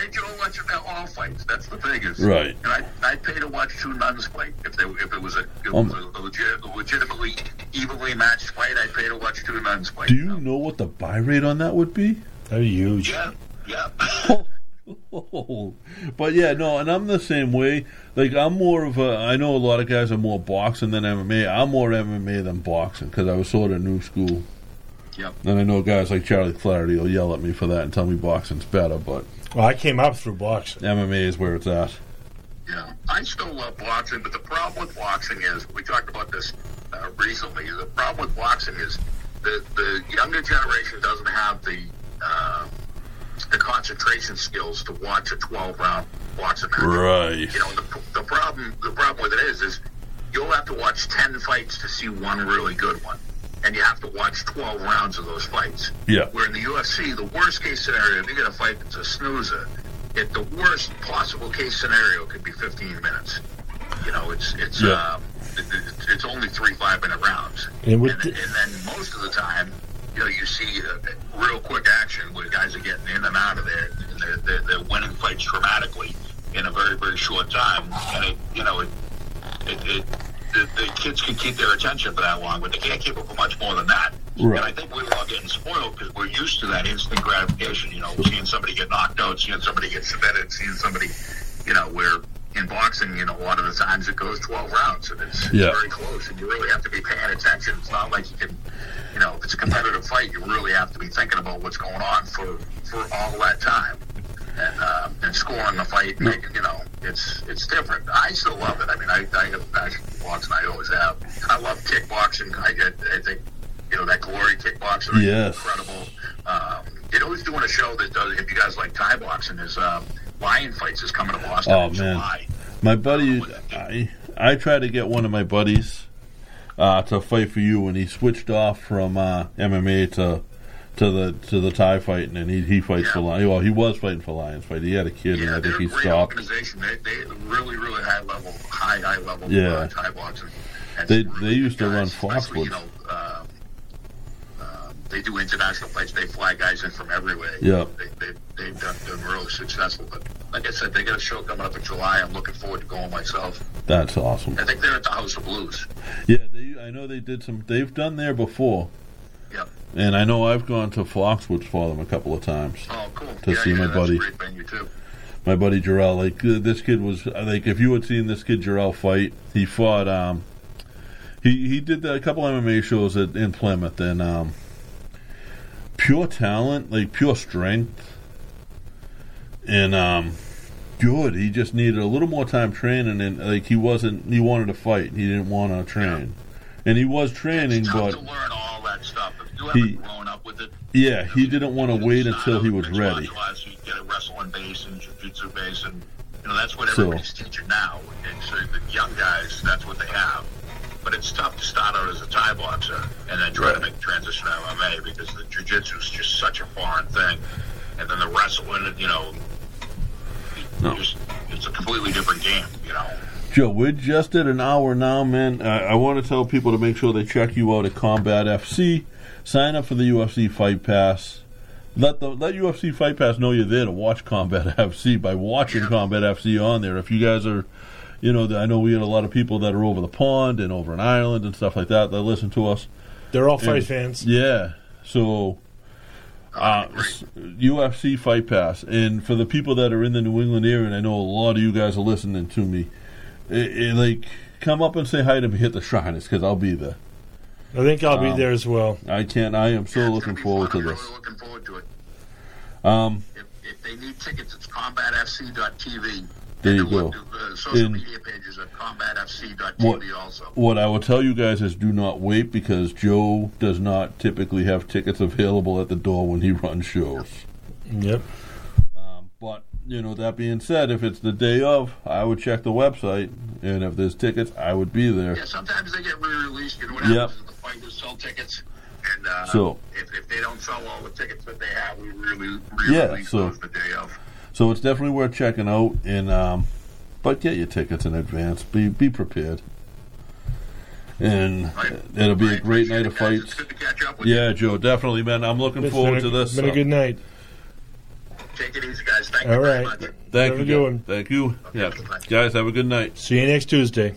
enjoy watching their all fights. That's the thing is right. And I pay to watch two nuns fight if it was a legitimately evenly matched fight. I pay to watch two nuns fight. Do you know what the buy rate on that would be? They're huge. Yeah. But yeah, no, and I'm the same way. Like, I'm more of a, I know a lot of guys are more boxing than MMA. I'm more MMA than boxing because I was sort of new school. Yep. And I know guys like Charlie Flaherty will yell at me for that and tell me boxing's better, but... Well, I came up through boxing. MMA is where it's at. Yeah, I still love boxing, but the problem with boxing is, we talked about this recently, the problem with boxing is the younger generation doesn't have the concentration skills to watch a 12-round boxing match. Right. You know, the problem with it is you'll have to watch 10 fights to see one really good one. And you have to watch 12 rounds of those fights. Yeah. Where in the UFC, the worst case scenario, if you get a fight that's a snoozer, at the worst possible case scenario could be 15 minutes. You know, it's only 3 5-minute rounds. And then most of the time, you know, you see real quick action where guys are getting in and out of there, and they're winning fights dramatically in a very, very short time. And The kids can keep their attention for that long, but they can't keep it for much more than that. Right. And I think we're all getting spoiled because we're used to that instant gratification, you know, seeing somebody get knocked out, seeing somebody get submitted, seeing somebody, you know, where in boxing, you know, a lot of the times it goes 12 rounds, and it's very close, and you really have to be paying attention. It's not like you can, you know, if it's a competitive fight, you really have to be thinking about what's going on for all that time. And scoring the fight, you know, it's different. I still love it. I mean, I have a passion for boxing. I always have. I love kickboxing. I think, you know, that Glory kickboxing is incredible. It always doing a show that does, if you guys like Thai boxing, is Lion Fights is coming to Boston in July. My buddy, I tried to get one of my buddies to fight for you, and he switched off from MMA to the Thai fighting, and he fights for Lions. Well, he was fighting for Lions Fight. He had a kid, and I think he stopped. Organization. They really, really high level Thai boxing. That's they used to run Foxwoods. You know, they do international fights. They fly guys in from everywhere. Yeah, they've done really successful. But like I said, they got a show coming up in July. I'm looking forward to going myself. That's awesome. I think they're at the House of Blues. Yeah, I know they did some. They've done there before. Yep. And I know I've gone to Foxwoods for them a couple of times. Oh, cool. To see my buddy. That's a great venue too. My buddy Jarrell. Like, this kid was, like, if you had seen this kid Jarrell fight, he fought, he did a couple MMA shows in Plymouth, and pure talent, like pure strength, and good. He just needed a little more time training, and like he wanted to fight. He didn't want to train. And he was training, but... stuff. If you haven't grown up with it, he didn't want to wait until he was ready. So you get a wrestling base and jiu-jitsu base, and you know that's what everybody's teaching now. And so the young guys, that's what they have. But it's tough to start out as a Thai boxer and then try to make the transition to MMA because the jiu-jitsu is just such a foreign thing, and then the wrestling, you know, it's a completely different game, you know. Joe, we're just at an hour now, man. I want to tell people to make sure they check you out at Combat FC. Sign up for the UFC Fight Pass. Let UFC Fight Pass know you're there to watch Combat FC by watching Combat FC on there. If you guys are, you know, I know we had a lot of people that are over the pond and over in Ireland and stuff like that that listen to us. They're all fight fans. Yeah. So, UFC Fight Pass. And for the people that are in the New England area, and I know a lot of you guys are listening to me, like, come up and say hi to me at the Shriners, because I'll be there. I think I'll be there as well. I am so looking forward to this. Really looking forward to it. If they need tickets, it's combatfc.tv. There you go. Social media pages at combatfc.tv also. What I will tell you guys is do not wait, because Joe does not typically have tickets available at the door when he runs shows. Yep. But... you know, that being said, if it's the day of, I would check the website, and if there's tickets, I would be there. Yeah, sometimes they get re-released. You know what happens is the fighters sell tickets, and so, if they don't sell all the tickets that they have, we re-release those the day of. So it's definitely worth checking out, and but get your tickets in advance. Be prepared. and it'll be a great night of fights. It's good to catch up with you. Yeah, Joe, definitely, man. I'm looking forward to this. It's been a good night. Take it easy, guys. Thank you very much. Thank you. Thank you. Okay, yeah. Guys, have a good night. See you next Tuesday.